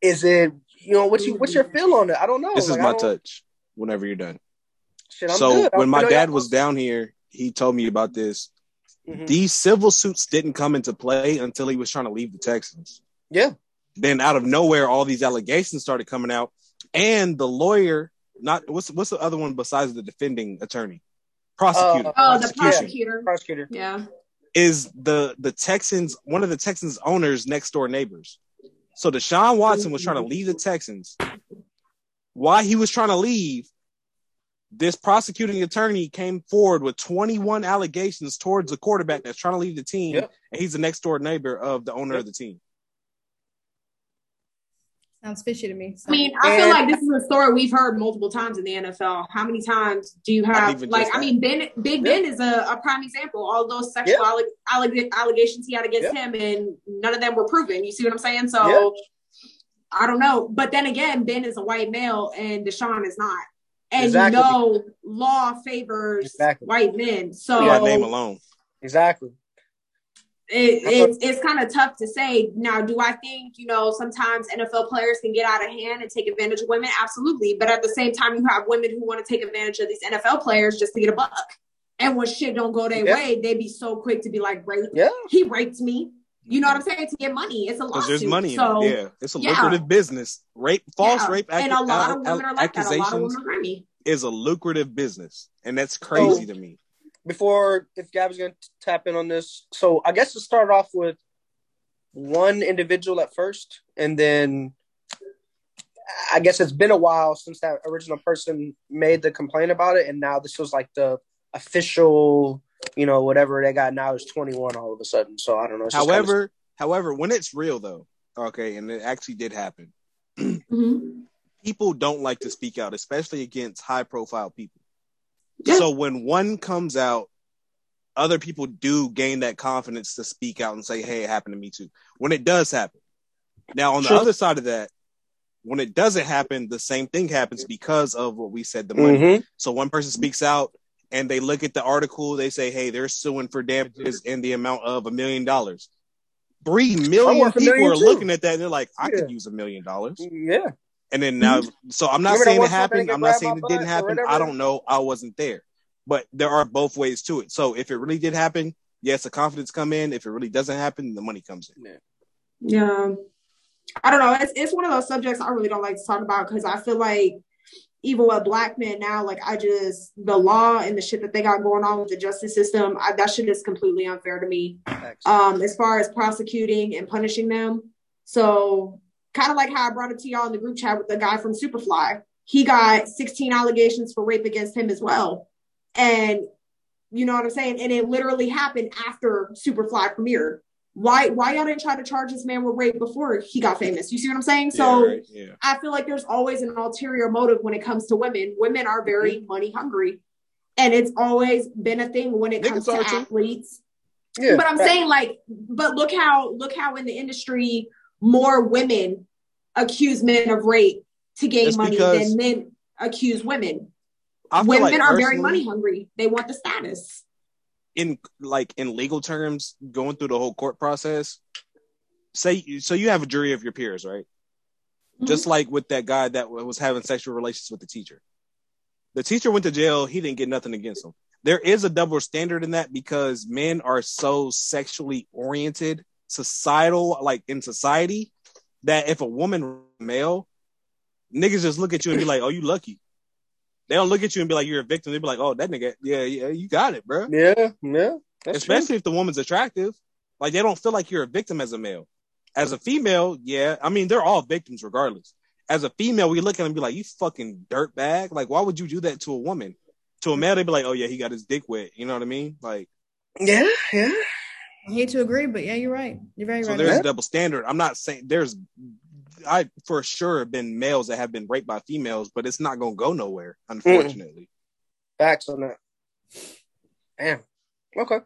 Is it, what's your feel on it? I don't know. This is my touch whenever you're done. Shit, I'm so good. When my dad was down here, he told me about this. Mm-hmm. These civil suits didn't come into play until he was trying to leave the Texans. Yeah. Then out of nowhere, all these allegations started coming out. And the lawyer, what's the other one besides the defending attorney? Prosecutor. Prosecutor. Yeah. Is the Texans, one of the Texans' owners' next door neighbors. So Deshaun Watson was trying to leave the Texans. While he was trying to leave, this prosecuting attorney came forward with 21 allegations towards the quarterback that's trying to leave the team, and he's the next door neighbor of the owner of the team. Sounds fishy to me. So. I mean, I feel like this is a story we've heard multiple times in the NFL. How many times do you have, Ben is a prime example. All those sexual allegations he had against him, and none of them were proven. You see what I'm saying? So I don't know. But then again, Ben is a white male and Deshaun is not. And you know, law favors white men. So that name alone. Exactly. It's kind of tough to say. Now, do I think, sometimes NFL players can get out of hand and take advantage of women? Absolutely. But at the same time, you have women who want to take advantage of these NFL players just to get a buck. And when shit don't go their way, they be so quick to be like, he raped me. You know what I'm saying? To get money. It's a lawsuit. There's money in it. It's a lucrative business. False rape accusations. And a lot of women are like that. A lot of women are me. Is a lucrative business. And that's crazy to me. Before, if Gabby's going to tap in on this, so I guess to start off with one individual at first, and then I guess it's been a while since that original person made the complaint about it, and now this was like the official, whatever they got now is 21 all of a sudden, so I don't know. However, when it's real, though, okay, and it actually did happen, mm-hmm. people don't like to speak out, especially against high-profile people. Yeah. So when one comes out, other people do gain that confidence to speak out and say, hey, it happened to me too. When it does happen. Now, on the other side of that, when it doesn't happen, the same thing happens because of what we said, the money. Mm-hmm. So one person speaks out and they look at the article. They say, hey, they're suing for damages in the amount of $1 million. 3 million people are looking at that and they're like, I could use $1 million. Yeah. And then now, so I'm not saying it happened. I'm not saying it didn't happen. I don't know. I wasn't there. But there are both ways to it. So if it really did happen, yes, the confidence come in. If it really doesn't happen, the money comes in. Yeah. I don't know. It's one of those subjects I really don't like to talk about, because I feel like even with black men now, like the law and the shit that they got going on with the justice system, that shit is completely unfair to me. As far as prosecuting and punishing them. So kind of like how I brought it to y'all in the group chat with the guy from Superfly. He got 16 allegations for rape against him as well. And you know what I'm saying? And it literally happened after Superfly premiered. Why y'all didn't try to charge this man with rape before he got famous? You see what I'm saying? So I feel like there's always an ulterior motive when it comes to women. Women are very money hungry. And it's always been a thing when it comes to athletes. Yeah, but I'm saying but look how in the industry, more women accuse men of rape to gain money than men accuse women. Women are very money hungry. They want the status. In legal terms, going through the whole court process, so you have a jury of your peers, right? Mm-hmm. Just like with that guy that was having sexual relations with the teacher. The teacher went to jail. He didn't get nothing against him. There is a double standard in that, because men are so sexually oriented in society, that if a woman male, niggas just look at you and be like, oh, you lucky. They don't look at you and be like, you're a victim. They be like, oh, that nigga, yeah, you got it, bro. Yeah. Especially true. If the woman's attractive. Like, they don't feel like you're a victim as a male. As a female, yeah. I mean, they're all victims regardless. As a female, we look at them and be like, you fucking dirtbag. Like, why would you do that to a woman? To a male, they'd be like, oh, yeah, he got his dick wet. You know what I mean? Like, yeah. I hate to agree, but yeah, you're right. You're very right. So there's a double standard. I'm not saying there's... I for sure have been males that have been raped by females, but it's not gonna go nowhere, unfortunately. Facts on that. Damn. Okay.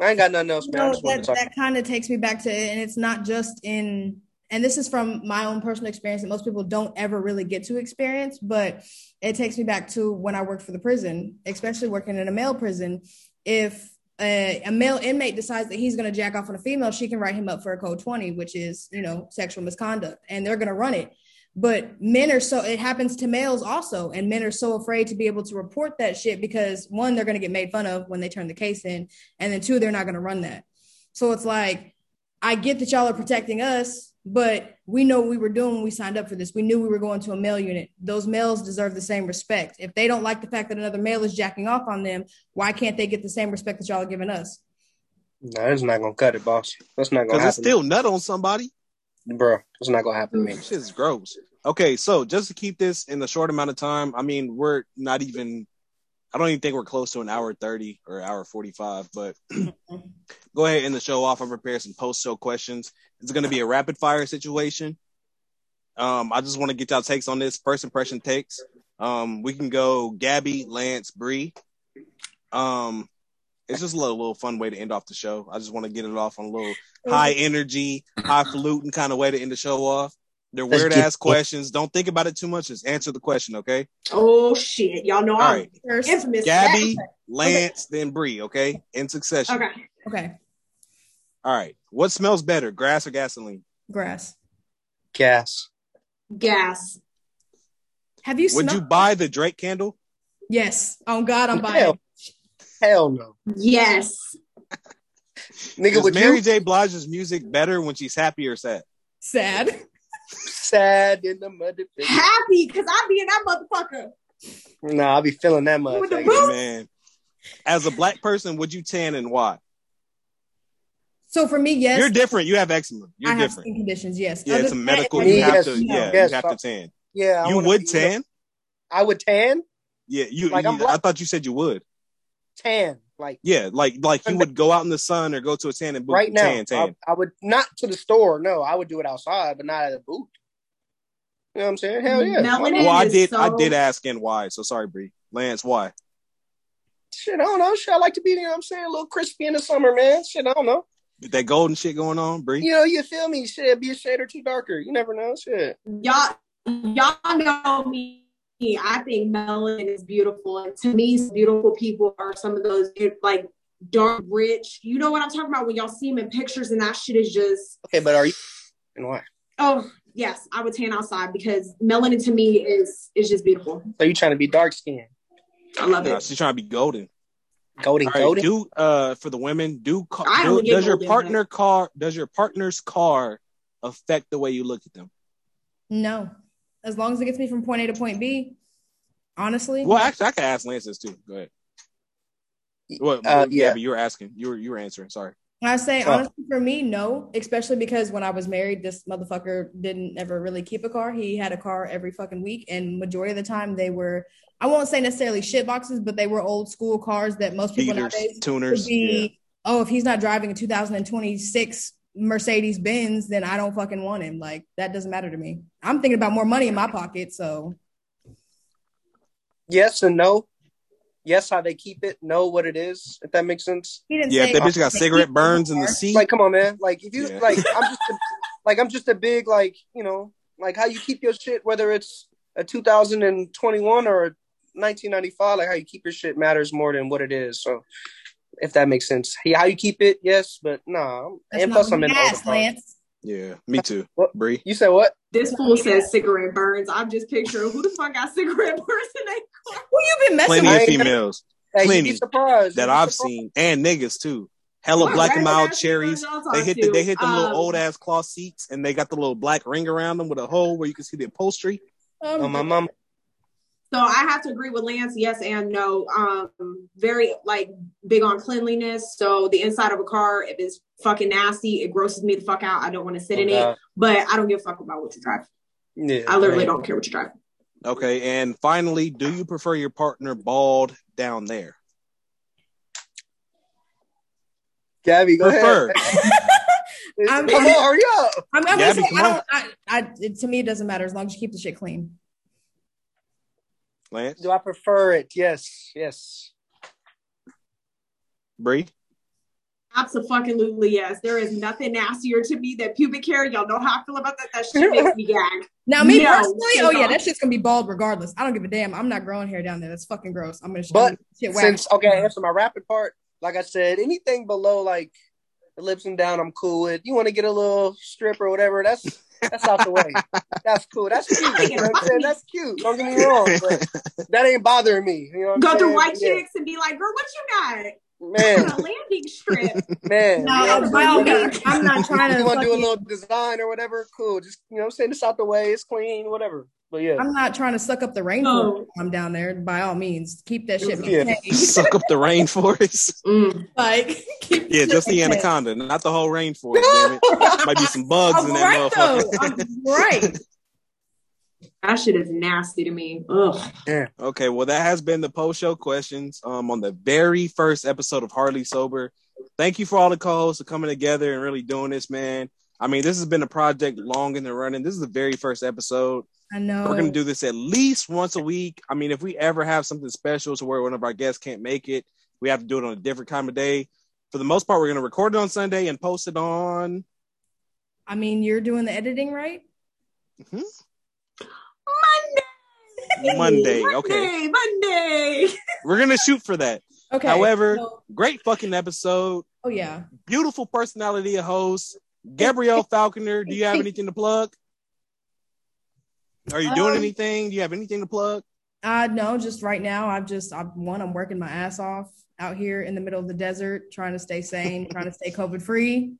I ain't got nothing else, man. That kind of takes me back to it, and it's not just in, and this is from my own personal experience that most people don't ever really get to experience, but it takes me back to when I worked for the prison, especially working in a male prison. If a male inmate decides that he's going to jack off on a female, she can write him up for a code 20, which is, sexual misconduct, and they're going to run it. But men are so, it happens to males also. And men are so afraid to be able to report that shit because one, they're going to get made fun of when they turn the case in. And then two, they're not going to run that. So it's like, I get that y'all are protecting us, but we know what we were doing when we signed up for this. We knew we were going to a male unit. Those males deserve the same respect. If they don't like the fact that another male is jacking off on them, why can't they get the same respect that y'all are giving us? No, that's not going to cut it, boss. That's not going to happen. Because it's still nut on somebody. Bro, it's not going to happen to me. Shit's gross. Okay, so just to keep this in the short amount of time, I mean, we're not even... I don't even think we're close to an hour 30 or hour 45, but go ahead and end the show off. I'll prepare some post-show questions. It's going to be a rapid-fire situation. I just want to get y'all takes on this. First impression takes. We can go Gabby, Lance, Bree. It's just a little fun way to end off the show. I just want to get it off on a little high-energy, highfalutin kind of way to end the show off. They're weird-ass questions. Don't think about it too much. Just answer the question, okay? Oh, shit. Y'all know I'm infamous. Gabby, Lance, then Bree, okay? In succession. Okay. All right. What smells better, grass or gasoline? Grass. Gas. Have you smelled... Would you buy the Drake candle? Yes. Oh, God, I'm buying it. Hell no. Yes. Nigga, is Mary J. Blige's music better when she's happy or sad? Sad. Sad in the motherfucker. Happy, because I be in that motherfucker. Nah, I be feeling that motherfucker. Man. As a black person, would you tan and why? So for me, yes. You're different. You have eczema. You're different. Have skin conditions, yes. Yeah, it's a medical. You have to tan. Yeah, you would tan? I would tan? Yeah, I thought you said you would. Tan. Like you would go out in the sun or go to a tan and booth. Right now, tan. I would not to the store. No, I would do it outside, but not at a booth. You know what I'm saying? Hell yeah. I did ask and why. So sorry, Bree. Lance, why? Shit, I don't know. Shit, I like to be, you know what I'm saying, a little crispy in the summer, man. Shit, I don't know. With that golden shit going on, Bree. You know, you feel me? Shit, be a shade or two darker. You never know. Shit. Y'all know me. I think melanin is beautiful, and to me, beautiful people are some of those like dark, rich. You know what I'm talking about when y'all see them in pictures, and that shit is just okay. But are you and why? Oh yes, I would tan outside because melanin to me is just beautiful. So you trying to be dark skinned? I love it. She's trying to be golden. Golden. Do for the women? Does your partner's car affect the way you look at them? No. As long as it gets me from point A to point B, honestly. Well, actually, I can ask Lance this too. Go ahead. Yeah, but you were asking. You were answering. Sorry. I say, honestly, for me, no. Especially because when I was married, this motherfucker didn't ever really keep a car. He had a car every fucking week. And majority of the time, they were, I won't say necessarily shit boxes, but they were old school cars that most people nowadays. Tuners. If he's not driving a 2026 Mercedes Benz, then I don't fucking want him. Like, that doesn't matter to me. I'm thinking about more money in my pocket, so. Yes and no. Yes, how they keep it. No, what it is, if that makes sense. If that bitch got cigarette burns in the seat. Like, come on, man. Like, if you, I'm just a big, how you keep your shit, whether it's a 2021 or a 1995, like, how you keep your shit matters more than what it is, so. If that makes sense. How you keep it, yes, but no. That's and plus I'm in older Lance. Yeah, me too. Bree. You said what? This fool says cigarette burns. I'm just picturing who the fuck got cigarette burns in that car. Who you been messing with? Plenty of females. Plenty that I've seen. And niggas too. Hella black and mild cherries. They hit them little old ass cloth seats and they got the little black ring around them with a hole where you can see the upholstery. Oh, my mama. So I have to agree with Lance, yes and no. Very like big on cleanliness. So the inside of a car, if it's fucking nasty, it grosses me the fuck out. I don't want to sit in it. But I don't give a fuck about what you drive. Yeah, I literally don't care what you drive. Okay, and finally, do you prefer your partner bald down there? Gabby, go ahead. Come on, hurry up. I'm Gabby, gonna say to me it doesn't matter as long as you keep the shit clean. Lance? Do I prefer it? Yes. Bree? Absolutely, yes. There is nothing nastier to me than pubic hair. Y'all know how I feel about that. That shit makes me gag. Now, me personally, that shit's going to be bald regardless. I don't give a damn. I'm not growing hair down there. That's fucking gross. I'm going to shit whack. After my rapid part, like I said, anything below, like, the lips and down, I'm cool with. You want to get a little strip or whatever, that's out the way. That's cool. That's cute. That's cute. Don't get me wrong. But that ain't bothering me. You know what I'm saying? Go through white chicks and be like, girl, what you got? Man, a landing strip. Man, I'm not trying to. You want to do a little design or whatever? Cool. Just I'm saying, it's out the way. It's clean, whatever. But yeah, I'm not trying to suck up the rainforest. When I'm down there. By all means, keep that shit. Suck up the rainforest. Like, keep just the anaconda, not the whole rainforest. Damn it, might be some bugs in that motherfucker. Right. That shit is nasty to me. Ugh. Yeah. Okay, well, that has been the post-show questions on the very first episode of Hardly Sober. Thank you for all the co-hosts for coming together and really doing this, man. I mean, this has been a project long in the running. This is the very first episode. I know. We're going to do this at least once a week. I mean, if we ever have something special to where one of our guests can't make it, we have to do it on a different time of day. For the most part, we're going to record it on Sunday and post it on... I mean, you're doing the editing, right? Mm-hmm. Monday. We're going to shoot for that. Okay. However, great fucking episode. Oh, yeah. Beautiful personality of host. Gabrielle Falconer, do you have anything to plug? Are you doing anything? Do you have anything to plug? No, just right now. I'm working my ass off out here in the middle of the desert, trying to stay sane, trying to stay COVID free.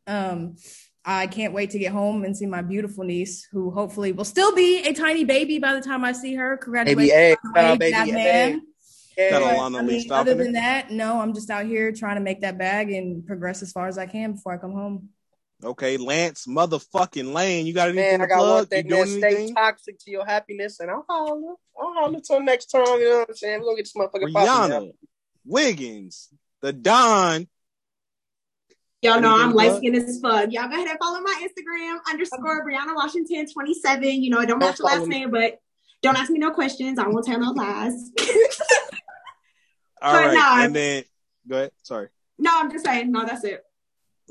I can't wait to get home and see my beautiful niece, who hopefully will still be a tiny baby by the time I see her. Congratulations, baby. Other than that, no, I'm just out here trying to make that bag and progress as far as I can before I come home. Okay, Lance, motherfucking Lane, you got anything to plug? Man, I got one thing, stay toxic to your happiness, and I'll holler until next time, you know what I'm saying? We're going to get this motherfucking popping now. Brianna Wiggins, the Don. Y'all know I'm light-skinned as fuck. Y'all go ahead and follow my Instagram _ Brianna Washington 27. You know, I don't have your last name, but don't ask me no questions. I won't tell no lies. All right. No, and then, go ahead. Sorry. No, I'm just saying. No, that's it.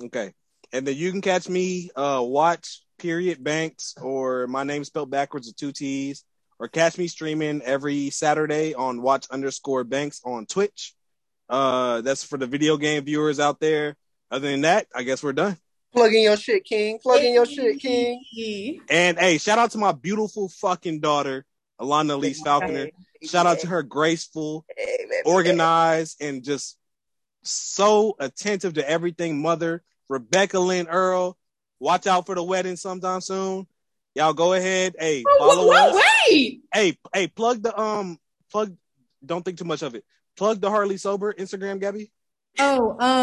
Okay. And then you can catch me, watch _Banks, or my name spelled backwards with 2 T's, or catch me streaming every Saturday on watch _Banks on Twitch. That's for the video game viewers out there. Other than that, I guess we're done. Plugging your shit, King. And, hey, shout out to my beautiful fucking daughter, Alana Lee Falconer. Shout out to her graceful, organized, and just so attentive to everything mother. Rebecca Lynn Earl. Watch out for the wedding sometime soon. Y'all go ahead. Hey, follow us. Wait. Hey, plug the, don't think too much of it. Plug the Hardly Sober Instagram, Gabby.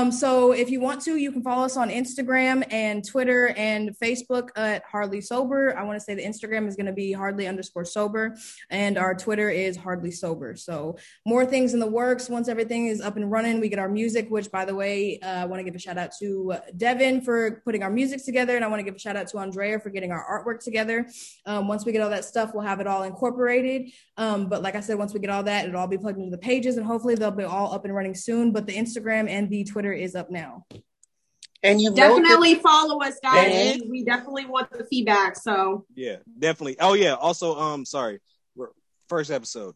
So if you want to, you can follow us on Instagram and Twitter and Facebook at Hardly Sober. I want to say the Instagram is going to be hardly_sober, and our Twitter is Hardly Sober. So more things in the works. Once everything is up and running, we get our music, which, by the way, I want to give a shout out to Devin for putting our music together. And I want to give a shout out to Andrea for getting our artwork together. Once we get all that stuff, we'll have it all incorporated. But like I said, once we get all that, it'll all be plugged into the pages, and hopefully they'll be all up and running soon. But the Instagram and the Twitter is up now. And you definitely follow us, guys. And we definitely want the feedback. So yeah, definitely. Oh yeah. Also, sorry, first episode.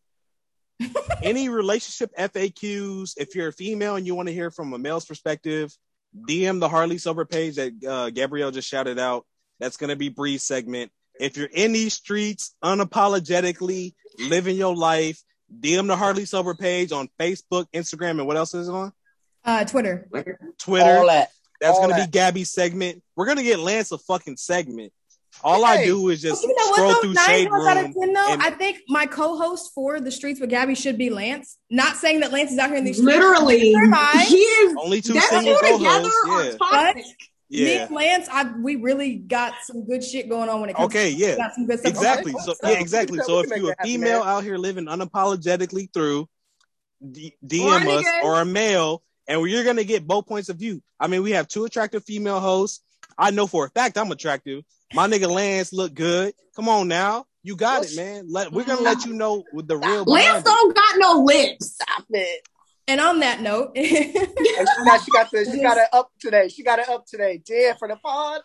Any relationship FAQs? If you're a female and you want to hear from a male's perspective, DM the Hardly Sober page that Gabrielle just shouted out. That's gonna be Bree's segment. If you're in these streets, unapologetically living your life, DM the Hardly Sober page on Facebook, Instagram, and what else is it on? Twitter. All that. That's going to be Gabby's segment. We're going to get Lance a fucking segment. All I do is just scroll through Shade Room. I think my co-host for The Streets with Gabby should be Lance. Not saying that Lance is out here in these streets. Literally. He is. Only two single co-hosts. Yeah. Me and Lance, we really got some good shit going on when it comes to we got some good stuff. Exactly. So, yeah, exactly. So if you're a female out here living unapologetically through, DM us, or a male, and you're going to get both points of view. I mean, we have two attractive female hosts. I know for a fact I'm attractive. My nigga Lance look good. Come on now. You got it, man. We're going to let you know with the real Lance don't got no lips. Stop it. And on that note, she got it up today. She got it up today. Dear for the pod,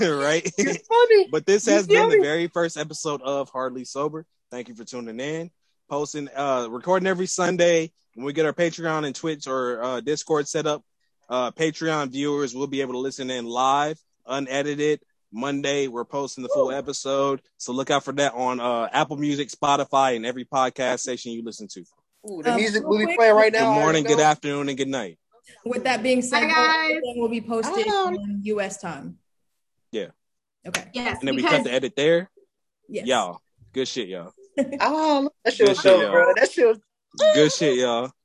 right? It's funny. But this has been the very first episode of Hardly Sober. Thank you for tuning in. Posting, recording every Sunday. When we get our Patreon and Twitch or Discord set up, Patreon viewers will be able to listen in live, unedited. Monday, we're posting the full episode, so look out for that on Apple Music, Spotify, and every podcast station you listen to. Ooh, the music will be playing right now. Good morning, good afternoon, and good night. With that being said, everything will be posted in U.S. time. Yeah. Okay. Yes. And then we cut the edit there. Yes. Y'all, good shit, y'all. That shit was dope, bro. That shit was good shit, y'all.